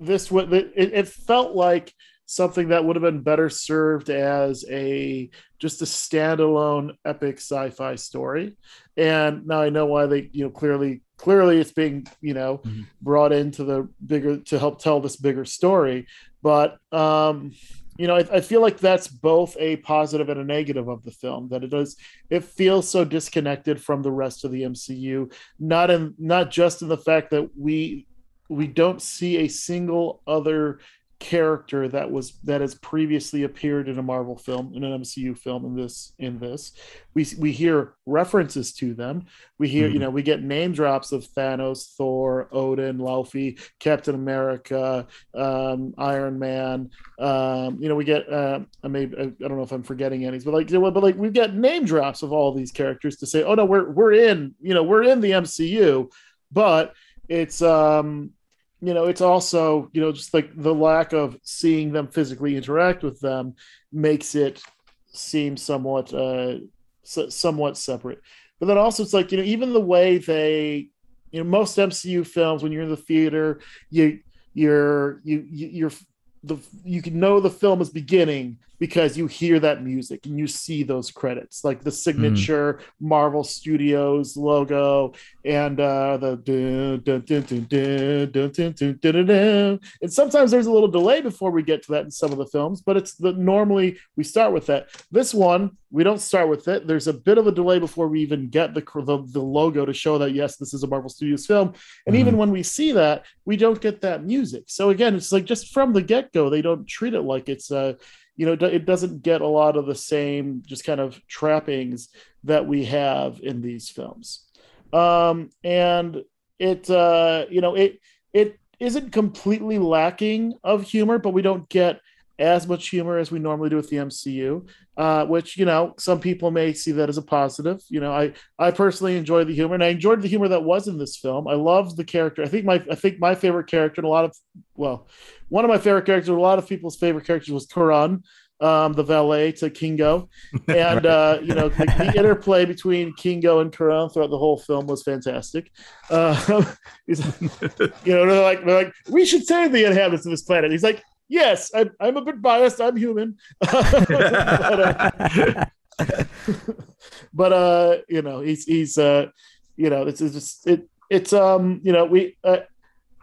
this would, it, it felt like something that would have been better served as a, just a standalone epic sci-fi story. And now I know why they, you know, clearly, clearly it's being, you know, mm-hmm. brought into the bigger, to help tell this bigger story. But, um, you know, I, I feel like that's both a positive and a negative of the film, that it does, it feels so disconnected from the rest of the M C U, not in, not just in the fact that we, we don't see a single other character that was, that has previously appeared in a Marvel film, in an M C U film, in this, in this we we hear references to them, we hear mm-hmm. you know, we get name drops of Thanos, Thor, Odin, Laufey, Captain America, um Iron Man, um you know, we get uh I may I don't know if I'm forgetting any, but like but like we've got name drops of all these characters to say, oh no, we're we're in, you know, we're in the M C U. But it's um you know, it's also, you know, just like the lack of seeing them physically interact with them makes it seem somewhat, uh, so, somewhat separate. But then also it's like, you know, even the way they, you know, most M C U films, when you're in the theater, you, you're, you, you're, the, you can know the film is beginning because you hear that music and you see those credits, like the signature mm-hmm. Marvel Studios logo and uh, the dun, dun, dun, dun, dun, dun, dun, dun, dun, dun. And sometimes there's a little delay before we get to that in some of the films, but it's the normally we start with that. This one, we don't start with it. There's a bit of a delay before we even get the the, the logo to show that yes, this is a Marvel Studios film. And mm-hmm. even when we see that, we don't get that music. So again, it's like just from the get-go, they don't treat it like it's a uh, you know, it doesn't get a lot of the same just kind of trappings that we have in these films. Um, and it, uh, you know, it it isn't completely lacking of humor, but we don't get as much humor as we normally do with the M C U, uh, which, you know, some people may see that as a positive. You know, I, I personally enjoy the humor, and I enjoyed the humor that was in this film. I loved the character. I think my, I think my favorite character, and a lot of, well, one of my favorite characters, a lot of people's favorite characters, was Karan, um, the valet to Kingo. And, right. uh, you know, the, the interplay between Kingo and Karan throughout the whole film was fantastic. Uh, he's, you know, they're like, they're like, we should save the inhabitants of this planet. He's like, yes, I, I'm a bit biased. I'm human. but, uh, but uh, you know, he's he's uh, you know, it's, it's just it it's um, you know, we uh,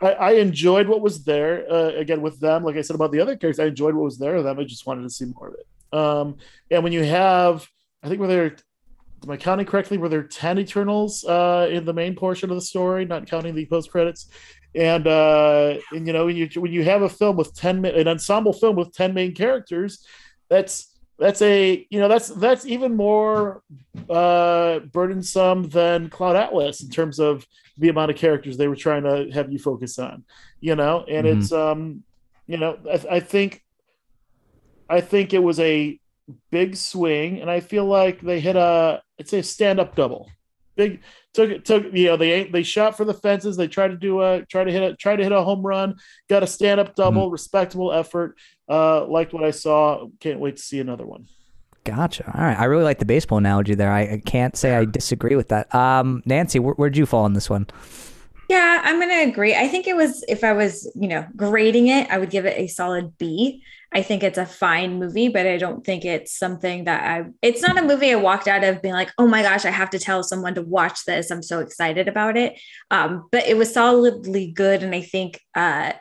I, I enjoyed what was there uh, again with them. Like I said about the other characters, I enjoyed what was there with them. I just wanted to see more of it. Um, and when you have, I think were there, am I counting correctly? Were there ten Eternals uh, in the main portion of the story, not counting the post credits? And, uh, and you know, when you, when you have a film with ten, an ensemble film with ten main characters, that's, that's a, you know, that's, that's even more uh, burdensome than Cloud Atlas in terms of the amount of characters they were trying to have you focus on, you know? And mm-hmm. it's, um, you know, I, I think, I think it was a big swing, and I feel like they hit a, it's a stand-up double. Big took it took you know they they shot for the fences. They tried to do a try to hit a try to hit a home run. Got a stand up double, mm. respectable effort. Uh, liked what I saw. Can't wait to see another one. Gotcha. All right, I really like the baseball analogy there. I, I can't say I disagree with that. Um, Nancy, wh- where'd you fall on this one? Yeah, I'm going to agree. I think it was, if I was, you know, grading it, I would give it a solid B. I think it's a fine movie, but I don't think it's something that I, it's not a movie I walked out of being like, oh my gosh, I have to tell someone to watch this. I'm so excited about it. Um, but it was solidly good. And I think uh,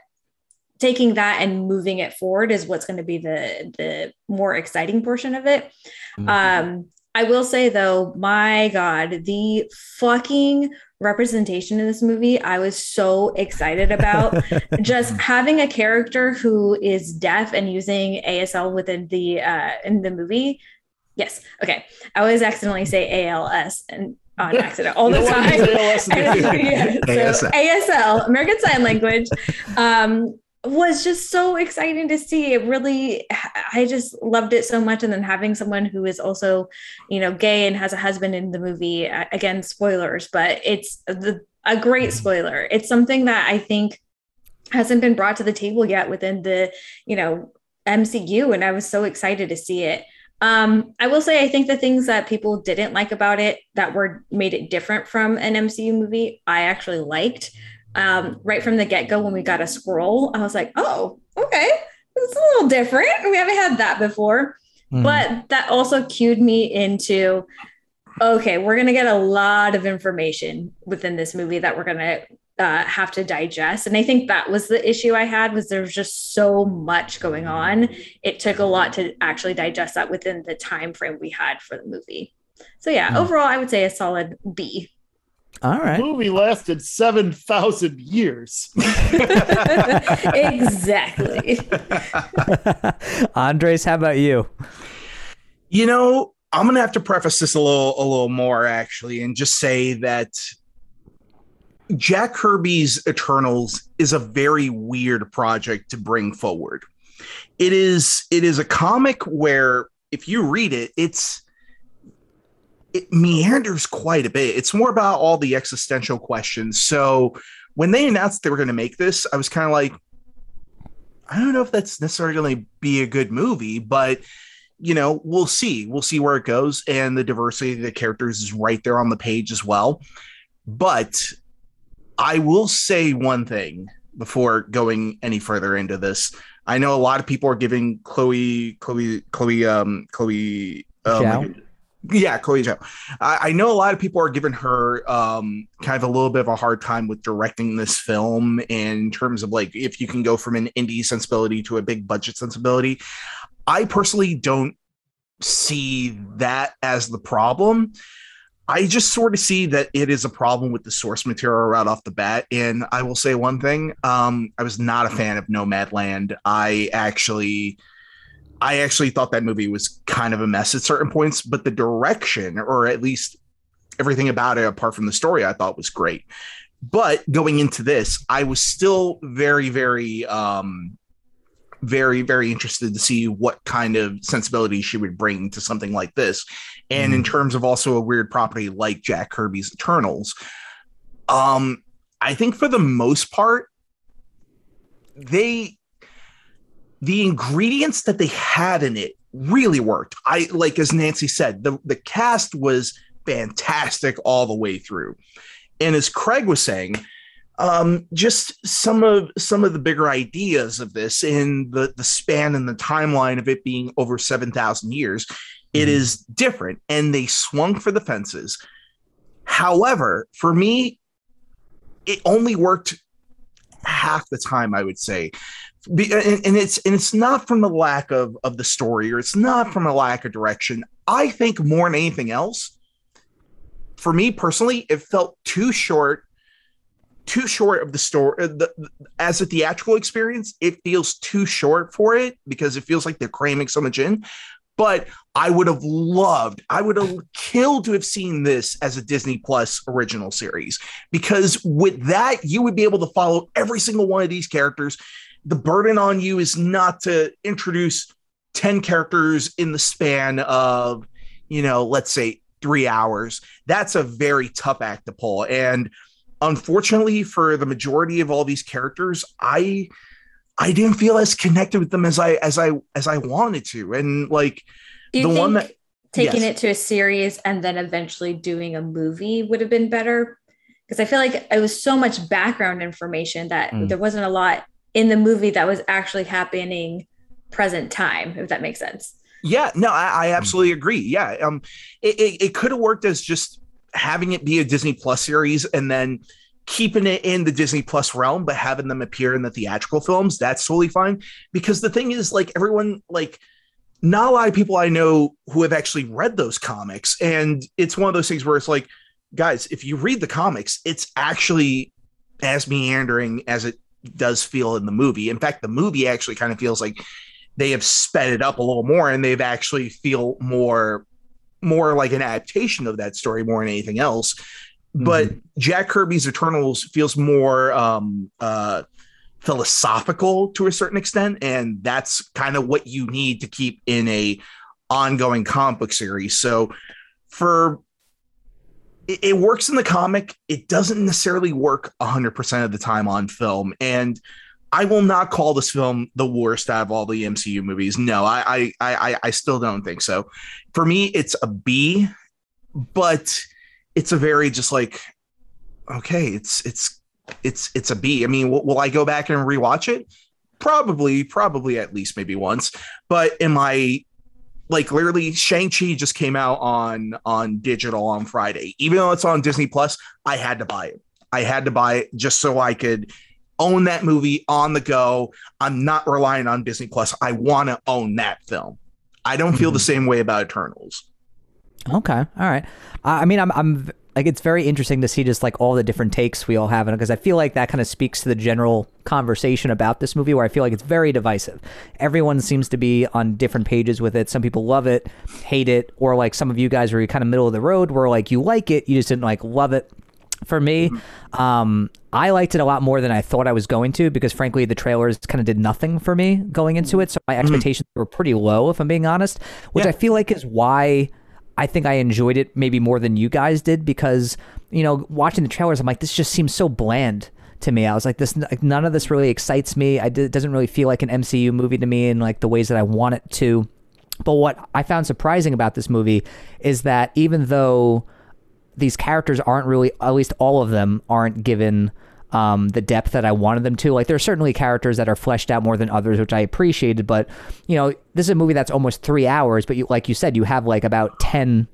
taking that and moving it forward is what's going to be the the more exciting portion of it. Mm-hmm. Um, I will say though, my God, the fucking representation in this movie, I was so excited about. Just having a character who is deaf and using A S L within the uh in the movie. Yes. Okay. I always accidentally say A L S and on accident all the no time. Yeah, so A S L, American Sign Language, um, was just so exciting to see. It really, I just loved it so much. And then having someone who is also, you know, gay and has a husband in the movie, again, spoilers, but it's the, a great spoiler. It's something that I think hasn't been brought to the table yet within the, you know, M C U. And I was so excited to see it. Um, I will say, I think the things that people didn't like about it that were made it different from an M C U movie, I actually liked. Um, right from the get-go, when we got a scroll, I was like, oh, okay, it's a little different. We haven't had that before. Mm. But that also cued me into, okay, we're going to get a lot of information within this movie that we're going to uh, have to digest. And I think that was the issue I had, was there was just so much going on. It took a lot to actually digest that within the time frame we had for the movie. So yeah, mm. overall, I would say a solid B. All right. The movie lasted seven thousand years. Exactly. Andres, how about you? You know, I'm going to have to preface this a little, a little more, actually, and just say that Jack Kirby's Eternals is a very weird project to bring forward. It is, it is a comic where if you read it, it's, it meanders quite a bit. It's more about all the existential questions. So when they announced they were going to make this, I was kind of like, I don't know if that's necessarily going to be a good movie, but you know, we'll see. We'll see where it goes. And the diversity of the characters is right there on the page as well. But I will say one thing before going any further into this. I know a lot of people are giving Chloé, Chloé, Chloé, um, Chloé, um, Yeah, Chloé Zhao. I, I know a lot of people are giving her um, kind of a little bit of a hard time with directing this film in terms of like if you can go from an indie sensibility to a big budget sensibility. I personally don't see that as the problem. I just sort of see that it is a problem with the source material right off the bat. And I will say one thing. Um, I was not a fan of Nomadland. I actually... I actually thought that movie was kind of a mess at certain points, but the direction, or at least everything about it, apart from the story, I thought was great. But going into this, I was still very, very, um, very, very interested to see what kind of sensibility she would bring to something like this. And mm. in terms of also a weird property like Jack Kirby's Eternals, um, I think for the most part, they... the ingredients that they had in it really worked. I like, as Nancy said, the, the cast was fantastic all the way through. And as Craig was saying, um, just some of some of the bigger ideas of this in the, the span and the timeline of it being over seven thousand years, it mm. is different. And they swung for the fences. However, for me, it only worked half the time, I would say. Be, and, and it's and it's not from the lack of, of the story, or it's not from a lack of direction. I think more than anything else, for me personally, it felt too short, too short of the story. The, the, as a theatrical experience, it feels too short for it because it feels like they're cramming so much in. But I would have loved, I would have killed to have seen this as a Disney Plus original series, because with that, you would be able to follow every single one of these characters. The burden on you is not to introduce ten characters in the span of, you know, let's say three hours. That's a very tough act to pull. And unfortunately for the majority of all these characters, I, I didn't feel as connected with them as I, as I, as I wanted to. And like the one that taking yes. it to a series and then eventually doing a movie would have been better. because I feel like it was so much background information that mm. there wasn't a lot in the movie that was actually happening present time, if that makes sense. Yeah, no, I, I absolutely agree. Yeah, um, it, it, it could have worked as just having it be a Disney Plus series and then keeping it in the Disney Plus realm, but having them appear in the theatrical films. That's totally fine. Because the thing is, like, everyone, like, not a lot of people I know who have actually read those comics. And it's one of those things where it's like, guys, if you read the comics, it's actually as meandering as it does feel in the movie. In fact, the movie actually kind of feels like they have sped it up a little more, and they've actually feel more, more like an adaptation of that story more than anything else. But mm-hmm. Jack Kirby's Eternals feels more um, uh, philosophical to a certain extent, and that's kind of what you need to keep in a ongoing comic book series. So for it, it works in the comic, it doesn't necessarily work one hundred percent of the time on film. And I will not call this film the worst out of all the M C U movies. No, I I I, I still don't think so. For me, it's a B, but it's a very just like, okay, it's it's it's it's a B. I mean, will, will I go back and rewatch it? Probably, probably at least maybe once. But am I like literally Shang-Chi just came out on on digital on Friday, even though it's on Disney Plus. I had to buy it. I had to buy it just so I could own that movie on the go. I'm not relying on Disney Plus. I want to own that film. I don't feel mm-hmm. the same way about Eternals. Okay. All right. I mean, I'm, I'm like, it's very interesting to see just like all the different takes we all have, and because I feel like that kind of speaks to the general conversation about this movie, where I feel like it's very divisive. Everyone seems to be on different pages with it. Some people love it, hate it, or like some of you guys were kind of middle of the road, where like you like it, you just didn't like love it. For me, um, I liked it a lot more than I thought I was going to, because frankly, the trailers kind of did nothing for me going into it. So my expectations mm-hmm. were pretty low, if I'm being honest, which yeah. I feel like is why I think I enjoyed it maybe more than you guys did, because, you know, watching the trailers, I'm like, this just seems so bland to me. I was like, this, like, none of this really excites me. I did, it doesn't really feel like an M C U movie to me in like the ways that I want it to. But what I found surprising about this movie is that even though these characters aren't really, at least all of them aren't given um, the depth that I wanted them to. Like, there are certainly characters that are fleshed out more than others, which I appreciated. But, you know, this is a movie that's almost three hours. But you, like you said, you have like about ten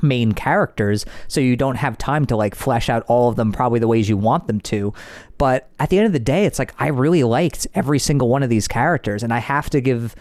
main characters. So you don't have time to like flesh out all of them probably the ways you want them to. But at the end of the day, it's like I really liked every single one of these characters. And I have to give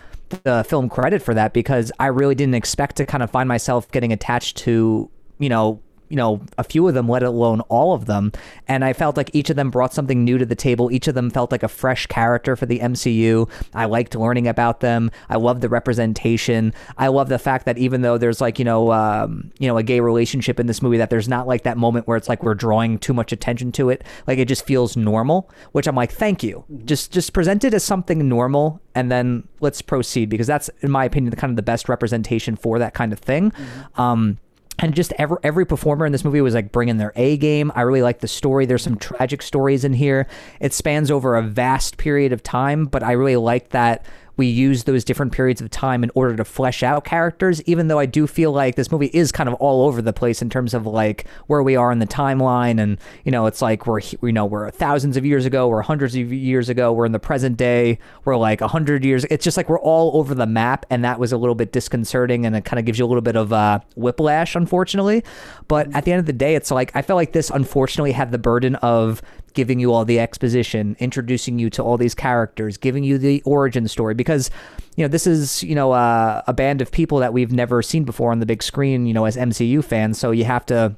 the film credit for that, because I really didn't expect to kind of find myself getting attached to, you know, you know, a few of them, let alone all of them. And I felt like each of them brought something new to the table. Each of them felt like a fresh character for the M C U. I liked learning about them. I love the representation. I love the fact that even though there's like, you know, um, you know, a gay relationship in this movie, that there's not like that moment where it's like we're drawing too much attention to it. Like, it just feels normal, which I'm like, thank you. Just, just present it as something normal, and then let's proceed, because that's, in my opinion, the kind of the best representation for that kind of thing. Mm-hmm. Um, And just every, every performer in this movie was like bringing their A game. I really like the story. There's some tragic stories in here. It spans over a vast period of time, but I really like that we use those different periods of time in order to flesh out characters, even though I do feel like this movie is kind of all over the place in terms of like where we are in the timeline. And, you know, it's like we're, you know, we're thousands of years ago, we're hundreds of years ago, we're in the present day, we're like a hundred years. It's just like we're all over the map. And that was a little bit disconcerting, and it kind of gives you a little bit of uh, whiplash, unfortunately. But at the end of the day, it's like I felt like this, unfortunately, had the burden of giving you all the exposition, introducing you to all these characters, giving you the origin story, because, you know, this is, you know, uh, a band of people that we've never seen before on the big screen, you know, as M C U fans. So you have to,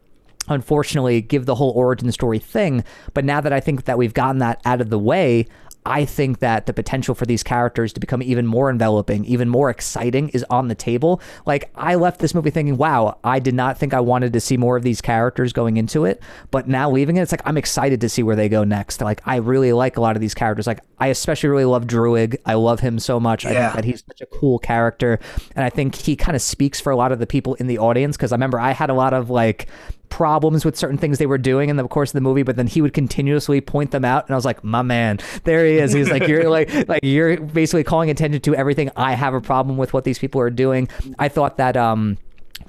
unfortunately, give the whole origin story thing. But now that I think that we've gotten that out of the way, I think that the potential for these characters to become even more enveloping, even more exciting is on the table. Like, I left this movie thinking, wow, I did not think I wanted to see more of these characters going into it. But now leaving it, it's like, I'm excited to see where they go next. Like, I really like a lot of these characters. Like, I especially really love Druig. I love him so much. Yeah. I think that he's such a cool character. And I think he kind of speaks for a lot of the people in the audience, because I remember I had a lot of like problems with certain things they were doing in the course of the movie, but then he would continuously point them out, and I was like, my man, there he is. He's like, you're like like you're basically calling attention to everything I have a problem with, what these people are doing. I thought that um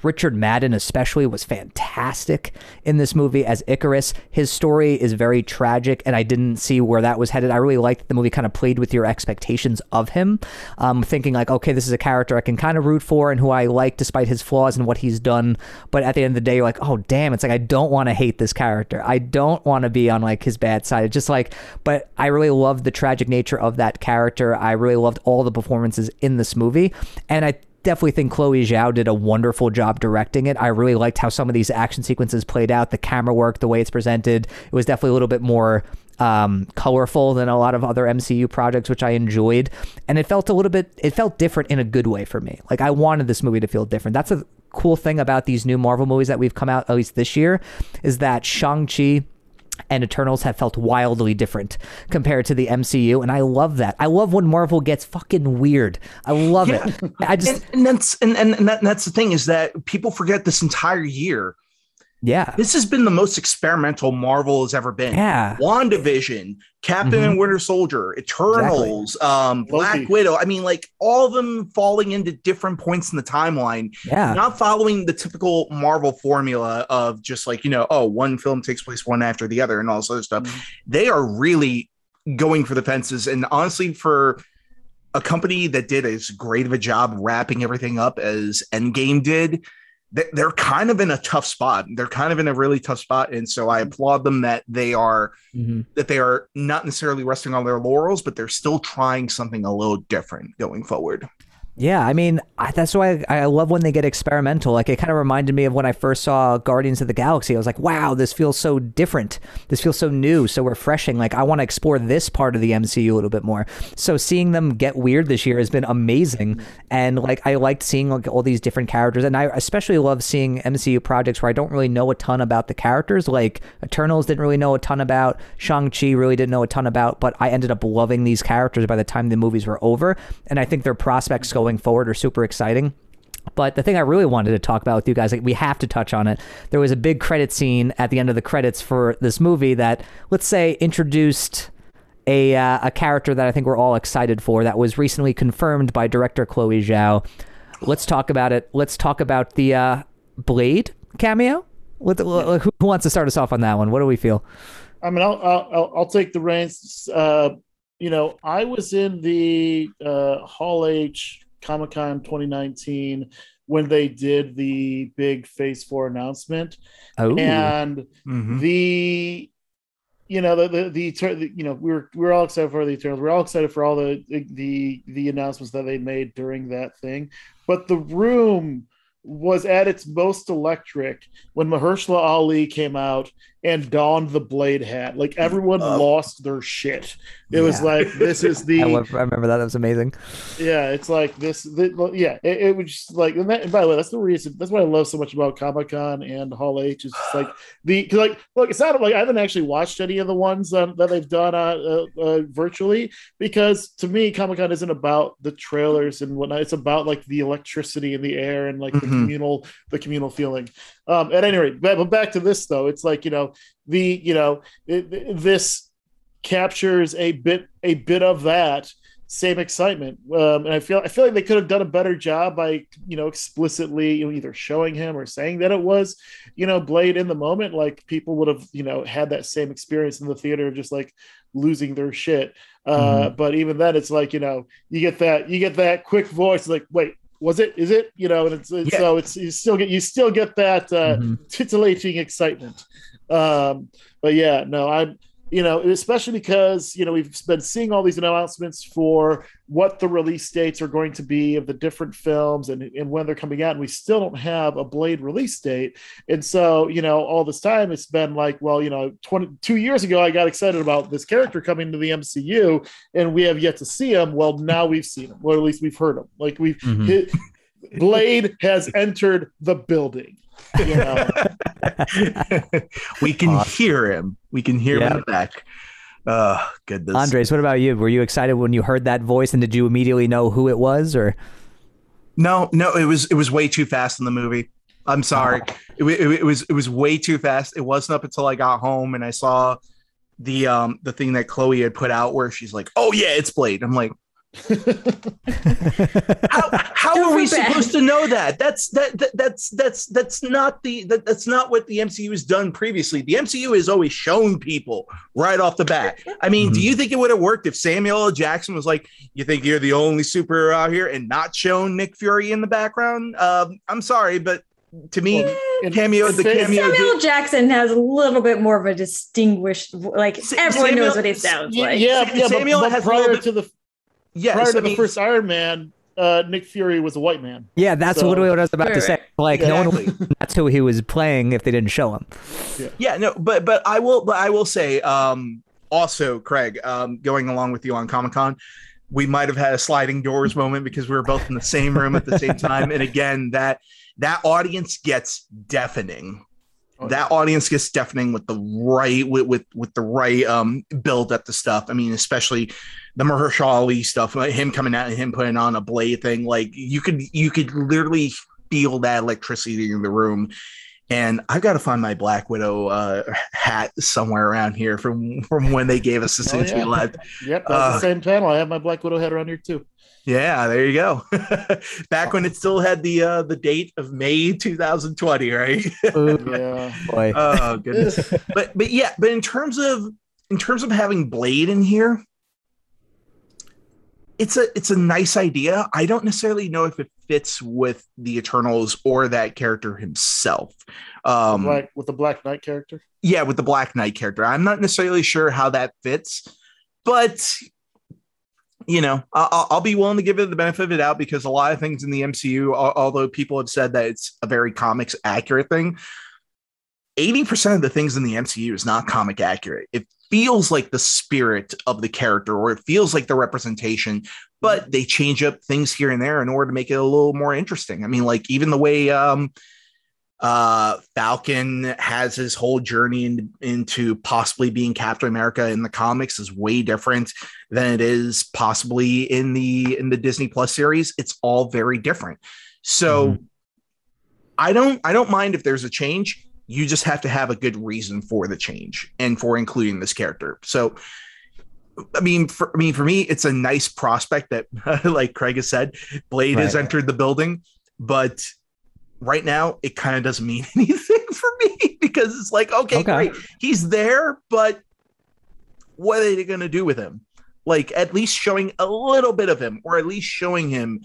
Richard Madden especially was fantastic in this movie as Icarus. His story is very tragic, and I didn't see where that was headed. I really liked that the movie kind of played with your expectations of him, um, thinking like, okay, this is a character I can kind of root for and who I like despite his flaws and what he's done. But at the end of the day, you're like, oh, damn, it's like, I don't want to hate this character. I don't want to be on like his bad side. It's just like, but I really loved the tragic nature of that character. I really loved all the performances in this movie. And I definitely think Chloé Zhao did a wonderful job directing it. I really liked how some of these action sequences played out, the camera work, the way it's presented. It was definitely a little bit more um, colorful than a lot of other M C U projects, which I enjoyed. And it felt a little bit, it felt different in a good way for me. Like, I wanted this movie to feel different. That's a cool thing about these new Marvel movies that we've come out, at least this year, is that Shang-Chi and Eternals have felt wildly different compared to the M C U, and I love that. I love when Marvel gets fucking weird. I love yeah. it. I just and, and that's and, and that, and that's the thing, is that people forget this entire year. Yeah, this has been the most experimental Marvel has ever been. Yeah, WandaVision, Captain mm-hmm. and Winter Soldier, Eternals, exactly. um, Black Loki. Widow. I mean, like, all of them falling into different points in the timeline. Yeah, not following the typical Marvel formula of just like, you know, oh, one film takes place one after the other and all this other stuff. Mm-hmm. They are really going for the fences, and honestly, for a company that did as great of a job wrapping everything up as Endgame did, they're kind of in a tough spot. They're kind of in a really tough spot. And so I applaud them that they are mm-hmm. that they are not necessarily resting on their laurels, but they're still trying something a little different going forward. Yeah, I mean, I, that's why I, I love when they get experimental. Like, it kind of reminded me of when I first saw Guardians of the Galaxy. I was like, wow, this feels so different. This feels so new, so refreshing. Like, I want to explore this part of the M C U a little bit more. So seeing them get weird this year has been amazing. And like, I liked seeing like all these different characters. And I especially love seeing M C U projects where I don't really know a ton about the characters. Like, Eternals didn't really know a ton about. Shang-Chi really didn't know a ton about. But I ended up loving these characters by the time the movies were over. And I think their prospects go going forward are super exciting. But the thing I really wanted to talk about with you guys, like, we have to touch on it. There was a big credit scene at the end of the credits for this movie that, let's say, introduced a uh, a character that I think we're all excited for, that was recently confirmed by director Chloé Zhao. Let's talk about it. Let's talk about the uh, Blade cameo. What the, who wants to start us off on that one? What do we feel? I mean, I'll I'll, I'll take the reins. Uh, you know, I was in the uh, Hall H Comic-Con twenty nineteen when they did the big phase four announcement. Oh. And mm-hmm. the you know the, the the you know we were we were all excited for the Eternals. We we're all excited for all the the the announcements that they made during that thing. But the room was at its most electric when Mahershala Ali came out and donned the Blade hat. Like, everyone oh. lost their shit. It yeah. was like, this is the... I, love, I remember that. That was amazing. Yeah, it's like this... The, yeah, it, it was just like... And, that, and by the way, that's the reason... That's what I love so much about Comic-Con and Hall H, is just like... the cause like, look, it's not like I haven't actually watched any of the ones that, that they've done uh, uh, virtually, because to me, Comic-Con isn't about the trailers and whatnot. It's about, like, the electricity in the air and, like, mm-hmm. the communal the communal feeling. Um, at any rate, but back to this, though. It's like, you know, the you know it, this captures a bit a bit of that same excitement, um, and I feel I feel like they could have done a better job by you know explicitly you know, either showing him or saying that it was you know Blade in the moment. Like, people would have you know had that same experience in the theater of just like losing their shit. Uh, mm-hmm. But even then, it's like you know you get that you get that quick voice like, wait. Was it? Is it? You know, and it's, it's yeah. so it's you still get you still get that uh, mm-hmm. titillating excitement, um, but yeah, no, I'm you know especially because you know we've been seeing all these announcements for what the release dates are going to be of the different films and and when they're coming out, and we still don't have a Blade release date, and so you know all this time it's been like, well, you know, twenty-two years ago I got excited about this character coming to the M C U, and we have yet to see him. Well, now we've seen him, or at least we've heard him. Like we've mm-hmm. hit, Blade has entered the building. You know? we can awesome. hear him. We can hear yep. him back. Oh, goodness. Andres, what about you? Were you excited when you heard that voice, and did you immediately know who it was? Or no, no, it was it was way too fast in the movie. I'm sorry, oh. it, it, it was it was way too fast. It wasn't up until I got home and I saw the um the thing that Chloe had put out where she's like, "Oh yeah, it's Blade." I'm like, how how Don't are we bad. supposed to know that? That's that, that that's that's that's not the that, that's not what the M C U has done previously. The M C U has always shown people right off the bat. I mean, mm-hmm. do you think it would have worked if Samuel L. Jackson was like, "You think you're the only superhero out here," and not shown Nick Fury in the background? Um, I'm sorry, but to me, cameo the cameo. Samuel did. Jackson has a little bit more of a distinguished, like everyone Samuel, knows what he sounds like. Yeah, yeah. Samuel but, but has prior a bit, to the. Yes, prior to I mean, the first Iron Man, uh, Nick Fury was a white man. Yeah, that's so. literally what I was about right, to say. Like, exactly. no one, that's who he was playing if they didn't show him. Yeah, yeah no, but but I will, but I will say um, also, Craig, um, going along with you on Comic-Con, we might have had a sliding doors moment because we were both in the same room at the same time, and again, that that audience gets deafening. Oh, that yeah. audience gets deafening with the right with with, with the right um, build up to stuff. I mean, especially the Mahershala Ali stuff, like him coming out and him putting on a Blade thing. Like you could you could literally feel that electricity in the room. And I've got to find my Black Widow uh, hat somewhere around here from, from when they gave us the since oh, yeah. we left. Yep, that's uh, the same panel. I have my Black Widow hat around here too. Yeah, there you go. Back when it still had the uh, the date of May two thousand twenty, right? Ooh, yeah. Boy. Oh goodness. But but yeah, but in terms of in terms of having Blade in here, it's a it's a nice idea. I don't necessarily know if it fits with the Eternals or that character himself. Um, like with the Black Knight character? Yeah, with the Black Knight character. I'm not necessarily sure how that fits, but you know, I'll, I'll be willing to give it the benefit of the doubt because a lot of things in the M C U, although people have said that it's a very comics accurate thing, eighty percent of the things in the M C U is not comic accurate. It feels like the spirit of the character, or it feels like the representation, but they change up things here and there in order to make it a little more interesting. I mean, like even the way um, uh, Falcon has his whole journey in, into possibly being Captain America in the comics is way different than it is possibly in the in the Disney Plus series. It's all very different. So mm-hmm. I don't I don't mind if there's a change. You just have to have a good reason for the change and for including this character. So, I mean, for I mean, for me, it's a nice prospect that, like Craig has said, Blade right. has entered the building. But right now, it kind of doesn't mean anything for me because it's like, okay, okay. great. He's there, but what are they going to do with him? Like, at least showing a little bit of him, or at least showing him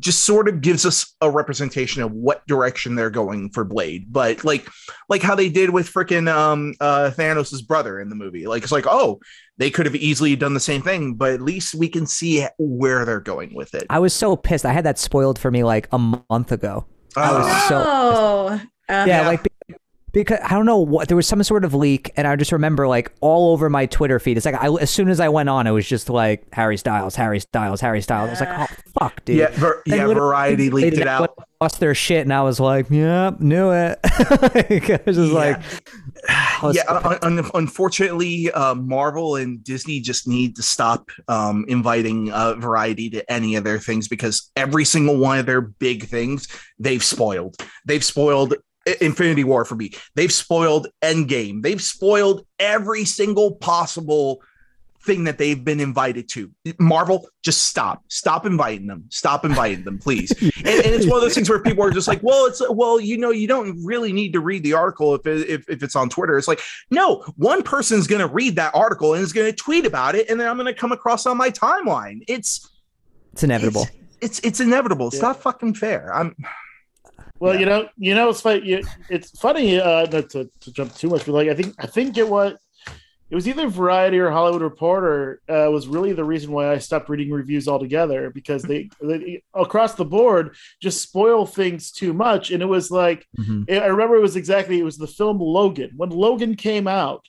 just sort of gives us a representation of what direction they're going for Blade. But like, like how they did with frickin' um, uh, Thanos' brother in the movie. Like, it's like, oh, they could have easily done the same thing, but at least we can see where they're going with it. I was so pissed. I had that spoiled for me like a month ago. Oh, I was no. so pissed. Uh-huh. Yeah, like because I don't know what, there was some sort of leak, and I just remember like all over my Twitter feed. It's like I, as soon as I went on, it was just like Harry Styles, Harry Styles, Harry Styles. I was like, oh fuck, dude. Yeah, ver- yeah Variety leaked it out. Lost their shit, and I was like, yeah, knew it. like, I was just yeah. like, oh, yeah. Un- un- unfortunately, uh, Marvel and Disney just need to stop um, inviting uh, Variety to any of their things because every single one of their big things they've spoiled. They've spoiled. Infinity War for me. They've spoiled Endgame. They've spoiled every single possible thing that they've been invited to. Marvel, just stop. Stop inviting them. Stop inviting them, please. and, and it's one of those things where people are just like, well, it's well, you know, you don't really need to read the article if it, if, if it's on Twitter. It's like, no, one person's going to read that article and is going to tweet about it, and then I'm going to come across on my timeline. It's it's inevitable. It's it's, it's inevitable. It's yeah. not fucking fair. I'm. Well, yeah. you know, you know, it's funny. It's funny uh, not to, to jump too much, but like I think I think it was it was either Variety or Hollywood Reporter uh, was really the reason why I stopped reading reviews altogether because they, they across the board just spoil things too much. And it was like mm-hmm. it, I remember it was exactly it was the film Logan. When Logan came out,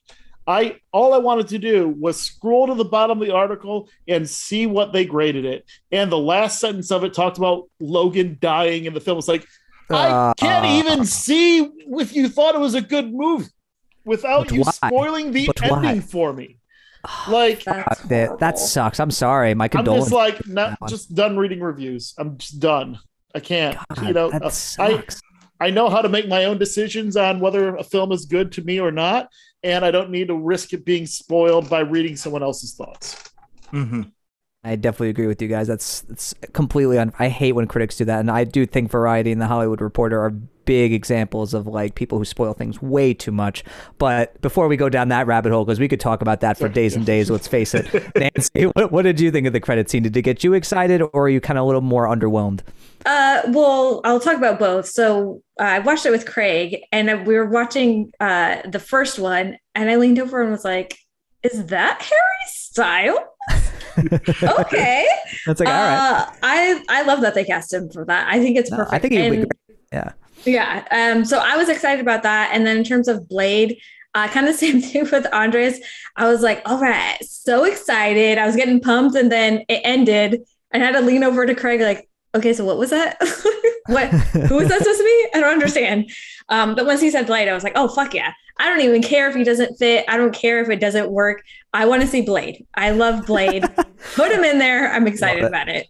I all I wanted to do was scroll to the bottom of the article and see what they graded it. And the last sentence of it talked about Logan dying, and the film was like, I can't even see if you thought it was a good movie without you spoiling the ending for me. Like that, that sucks. I'm sorry. My condolences. I'm just like not just done reading reviews. I'm just done. I can't. You know, I I know how to make my own decisions on whether a film is good to me or not, and I don't need to risk it being spoiled by reading someone else's thoughts. Mm-hmm. I definitely agree with you guys. That's, that's completely un- I hate when critics do that, and I do think Variety and The Hollywood Reporter are big examples of like people who spoil things way too much. But before we go down that rabbit hole, because we could talk about that for days and days, let's face it. Nancy, what, what did you think of the credit scene? Did it get you excited, or are you kind of a little more underwhelmed? Uh, well, I'll talk about both. So uh, I watched it with Craig, and we were watching uh, the first one, and I leaned over and was like, is that Harry Styles? Okay. That's like, all right. Uh, I, I love that they cast him for that. I think it's perfect. No, I think he would be great. Yeah. Yeah. Um, so I was excited about that. And then in terms of Blade, uh, kind of same thing with Andres. I was like, all right, so excited. I was getting pumped, and then it ended, and I had to lean over to Craig like, okay, so what was that? What? Who was that supposed to be? I don't understand. Um, but once he said Blade, I was like, oh, fuck yeah. I don't even care if he doesn't fit. I don't care if it doesn't work. I want to see Blade. I love Blade. Put him in there. I'm excited it. about it.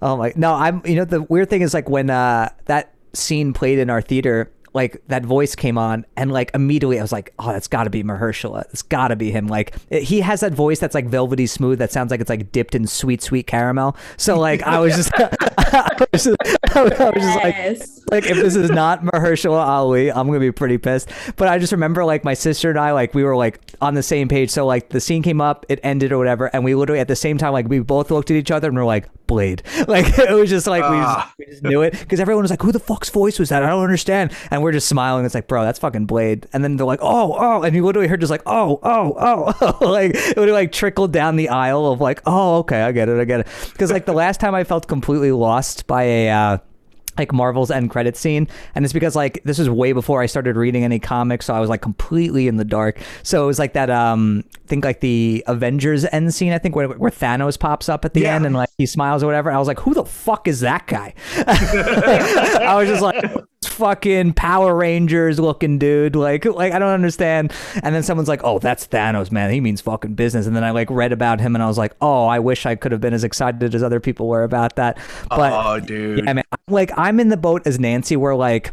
Oh, my. No, I'm, you know, the weird thing is like when uh, that scene played in our theater, like that voice came on, and like immediately I was like, oh, that's got to be Mahershala. It's got to be him. Like it, he has that voice that's like velvety smooth. That sounds like it's like dipped in sweet, sweet caramel. So like I was just, I was just, I was just yes. like, like if this is not Mahershala Ali, I'm gonna be pretty pissed. But I just remember like my sister and I, like we were like on the same page. So like the scene came up, it ended or whatever, and we literally at the same time, like we both looked at each other and we're like, Blade. Like it was just like we just, we just knew it, because everyone was like, who the fuck's voice was that? I don't understand. And we're just smiling. It's like, bro, that's fucking Blade. And then they're like, oh, oh, and you literally heard just like, oh, oh, oh, oh. Like it would like trickle down the aisle of like, oh, okay, I get it, I get it. Because like the last time I felt completely lost by a uh, like Marvel's end credit scene, and it's because like this is way before I started reading any comics, so I was like completely in the dark. So it was like that. Um, I think like the Avengers end scene, I think where, where Thanos pops up at the yeah. end and like he smiles or whatever. I was like, who the fuck is that guy? I was just like, fucking Power Rangers looking dude, like like I don't understand. And then someone's like, oh, that's Thanos, man, he means fucking business. And then I like read about him and I was like, oh, I wish I could have been as excited as other people were about that. But oh dude, yeah, man, like I'm in the boat as Nancy, where like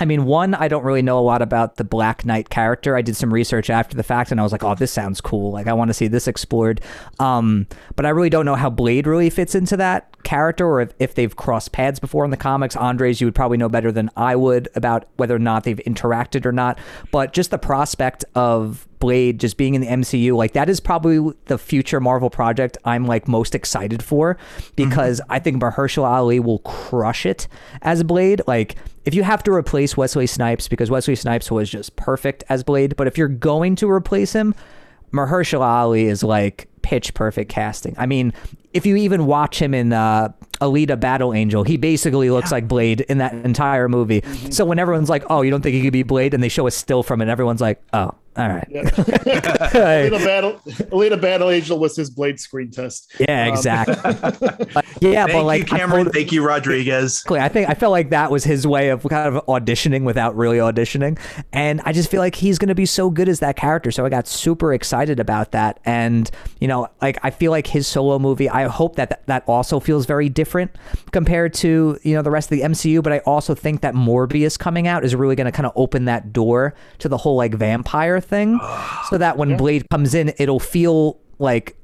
I mean, one, I don't really know a lot about the Black Knight character. I did some research after the fact, and I was like, oh, this sounds cool. Like, I want to see this explored. Um, but I really don't know how Blade really fits into that character, or if, if they've crossed paths before in the comics. Andres, you would probably know better than I would about whether or not they've interacted or not. But just the prospect of Blade just being in the M C U, like that is probably the future Marvel project I'm like most excited for, because mm-hmm. I think Mahershala Ali will crush it as Blade. Like if you have to replace Wesley Snipes, because Wesley Snipes was just perfect as Blade, but if you're going to replace him, Mahershala Ali is like pitch perfect casting. I mean, if you even watch him in uh, Alita Battle Angel, he basically looks yeah. like Blade in that entire movie. Mm-hmm. So when everyone's like, oh, you don't think he could be Blade, and they show a still from it, everyone's like, oh, all right. Yeah. Alita Battle, Alita Battle Angel was his Blade screen test. Yeah, exactly. But, yeah, thank but like you, Cameron, felt, thank you, Rodriguez. I think I felt like that was his way of kind of auditioning without really auditioning, and I just feel like he's going to be so good as that character. So I got super excited about that, and you know, like I feel like his solo movie, I hope that th- that also feels very different compared to you know the rest of the M C U. But I also think that Morbius coming out is really going to kind of open that door to the whole like vampire thing. thing so that when yeah. Blade comes in, it'll feel like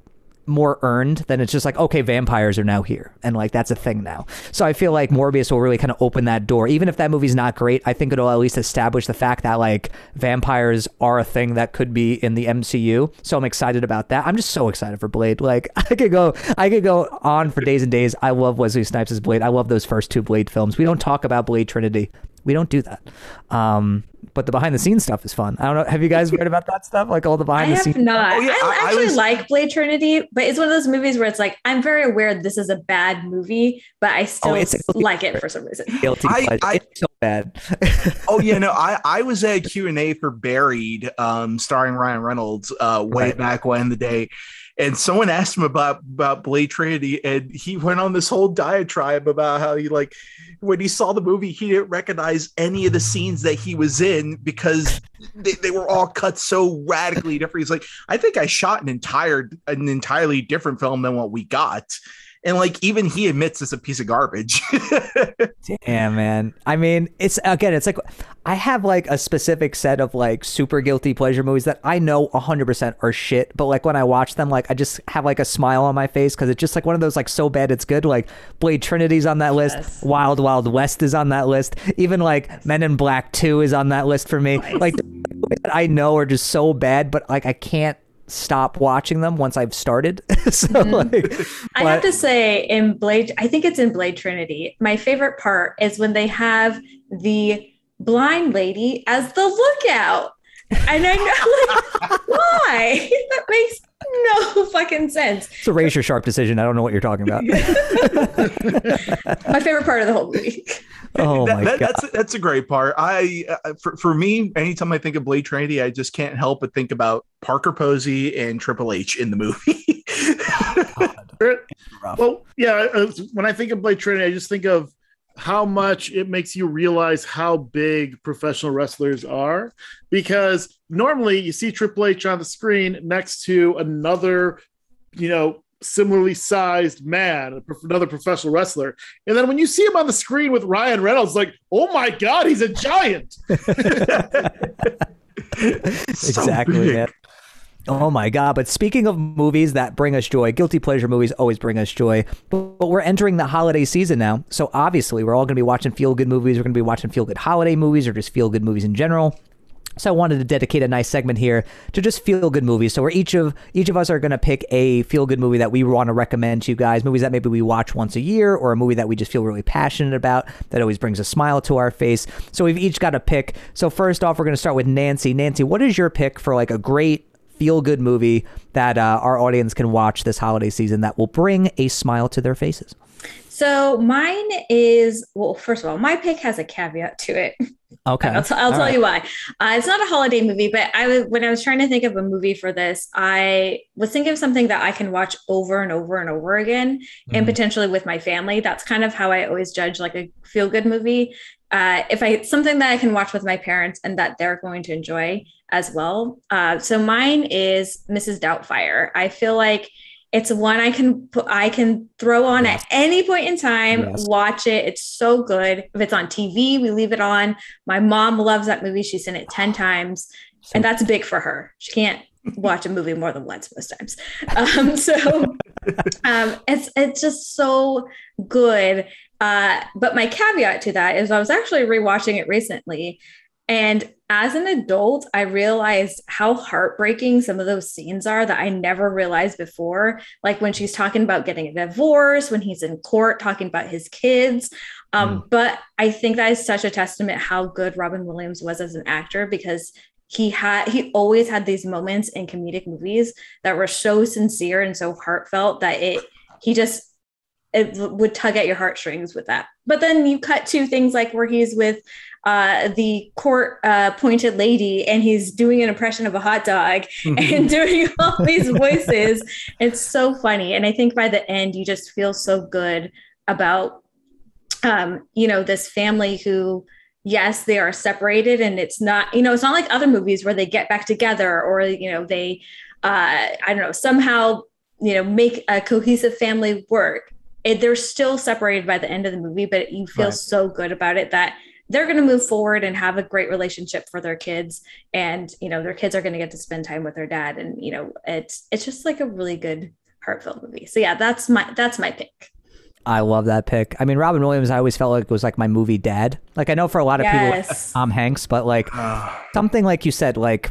more earned than it's just like, okay, vampires are now here, and like that's a thing now. So I feel like Morbius will really kind of open that door. Even if that movie's not great, I think it'll at least establish the fact that like vampires are a thing that could be in the M C U. So I'm excited about that. I'm just so excited for Blade. Like I could go I could go on for days and days. I love Wesley Snipes as Blade. I love those first two Blade films. We don't talk about Blade Trinity. We don't do that. Um, but the behind the scenes stuff is fun. I don't know. Have you guys heard about that stuff? Like all the behind I the scenes. I have not. Oh, yeah. I, I actually I was... like Blade Trinity, but it's one of those movies where it's like, I'm very aware this is a bad movie, but I still oh, it's like pleasure. It for some reason. Guilty I, I, it's so bad. oh yeah, no, I, I was at a Q and A for Buried, um, starring Ryan Reynolds, uh, way right. back when the day. And someone asked him about, about Blade Trinity, and he went on this whole diatribe about how he, like, when he saw the movie, he didn't recognize any of the scenes that he was in because they, they were all cut so radically different. He's like, I think I shot an entire, an entirely different film than what we got. And like, even he admits it's a piece of garbage. Damn, man. I mean, it's, again, it's like, I have like a specific set of like super guilty pleasure movies that I know one hundred percent are shit. But like when I watch them, like I just have like a smile on my face because it's just like one of those like so bad it's good. Like Blade Trinity's on that list. Yes. Wild Wild West is on that list. Even like yes. Men in Black two is on that list for me. Nice. Like that I know are just so bad, but like I can't stop watching them once I've started. so mm. like, I have to say in Blade, I think it's in Blade Trinity, my favorite part is when they have the blind lady as the lookout. And I know, like, why? That makes no fucking sense. It's a razor sharp decision. I don't know what you're talking about. My favorite part of the whole movie. Oh that, my that, God. That's, that's a great part. I uh, for, for me, anytime I think of Blade Trinity, I just can't help but think about Parker Posey and Triple H in the movie. Oh, well, yeah. When I think of Blade Trinity, I just think of how much it makes you realize how big professional wrestlers are, because normally you see Triple H on the screen next to another, you know, similarly sized man, another professional wrestler. And then when you see him on the screen with Ryan Reynolds, like, oh my God, he's a giant. So exactly. Yeah. Oh my God. But speaking of movies that bring us joy, guilty pleasure movies always bring us joy, but we're entering the holiday season now. So obviously we're all going to be watching feel good movies. We're going to be watching feel good holiday movies or just feel good movies in general. So I wanted to dedicate a nice segment here to just feel good movies. So we're each of each of us are going to pick a feel good movie that we want to recommend to you guys, movies that maybe we watch once a year or a movie that we just feel really passionate about that always brings a smile to our face. So we've each got a pick. So first off, we're going to start with Nancy. Nancy, what is your pick for like a great feel good movie that uh, our audience can watch this holiday season that will bring a smile to their faces? So mine is, well, first of all, my pick has a caveat to it. Okay. I'll, t- I'll tell right. you why. Uh, it's not a holiday movie, but I was, when I was trying to think of a movie for this, I was thinking of something that I can watch over and over and over again, mm-hmm. and potentially with my family. That's kind of how I always judge like a feel good movie. Uh, if I, something that I can watch with my parents and that they're going to enjoy as well. Uh, so mine is Missus Doubtfire. I feel like it's one I can I can throw on yes. at any point in time, yes. watch it. It's so good. If it's on T V, we leave it on. My mom loves that movie. She's seen it ten times. So, and that's big for her. She can't watch a movie more than once most times. Um, so um, it's it's just so good. Uh, but my caveat to that is I was actually rewatching it recently. And as an adult, I realized how heartbreaking some of those scenes are that I never realized before. Like when she's talking about getting a divorce, when he's in court talking about his kids. Um, mm. But I think that is such a testament how good Robin Williams was as an actor, because he had he always had these moments in comedic movies that were so sincere and so heartfelt that it he just. It would tug at your heartstrings with that. But then you cut to things like where he's with uh, the court uh, appointed lady and he's doing an impression of a hot dog and doing all these voices. It's so funny. And I think by the end, you just feel so good about, um, you know, this family who, yes, they are separated, and it's not, you know, it's not like other movies where they get back together or, you know, they, uh, I don't know, somehow, you know, make a cohesive family work. It, they're still separated by the end of the movie, but you feel right. so good about it that they're going to move forward and have a great relationship for their kids. And, you know, their kids are going to get to spend time with their dad. And, you know, it's, it's just like a really good heartfelt movie. So yeah, that's my, that's my pick. I love that pick. I mean, Robin Williams, I always felt like it was like my movie dad. Like I know for a lot of yes. people, Tom Hanks, but like something like you said, like,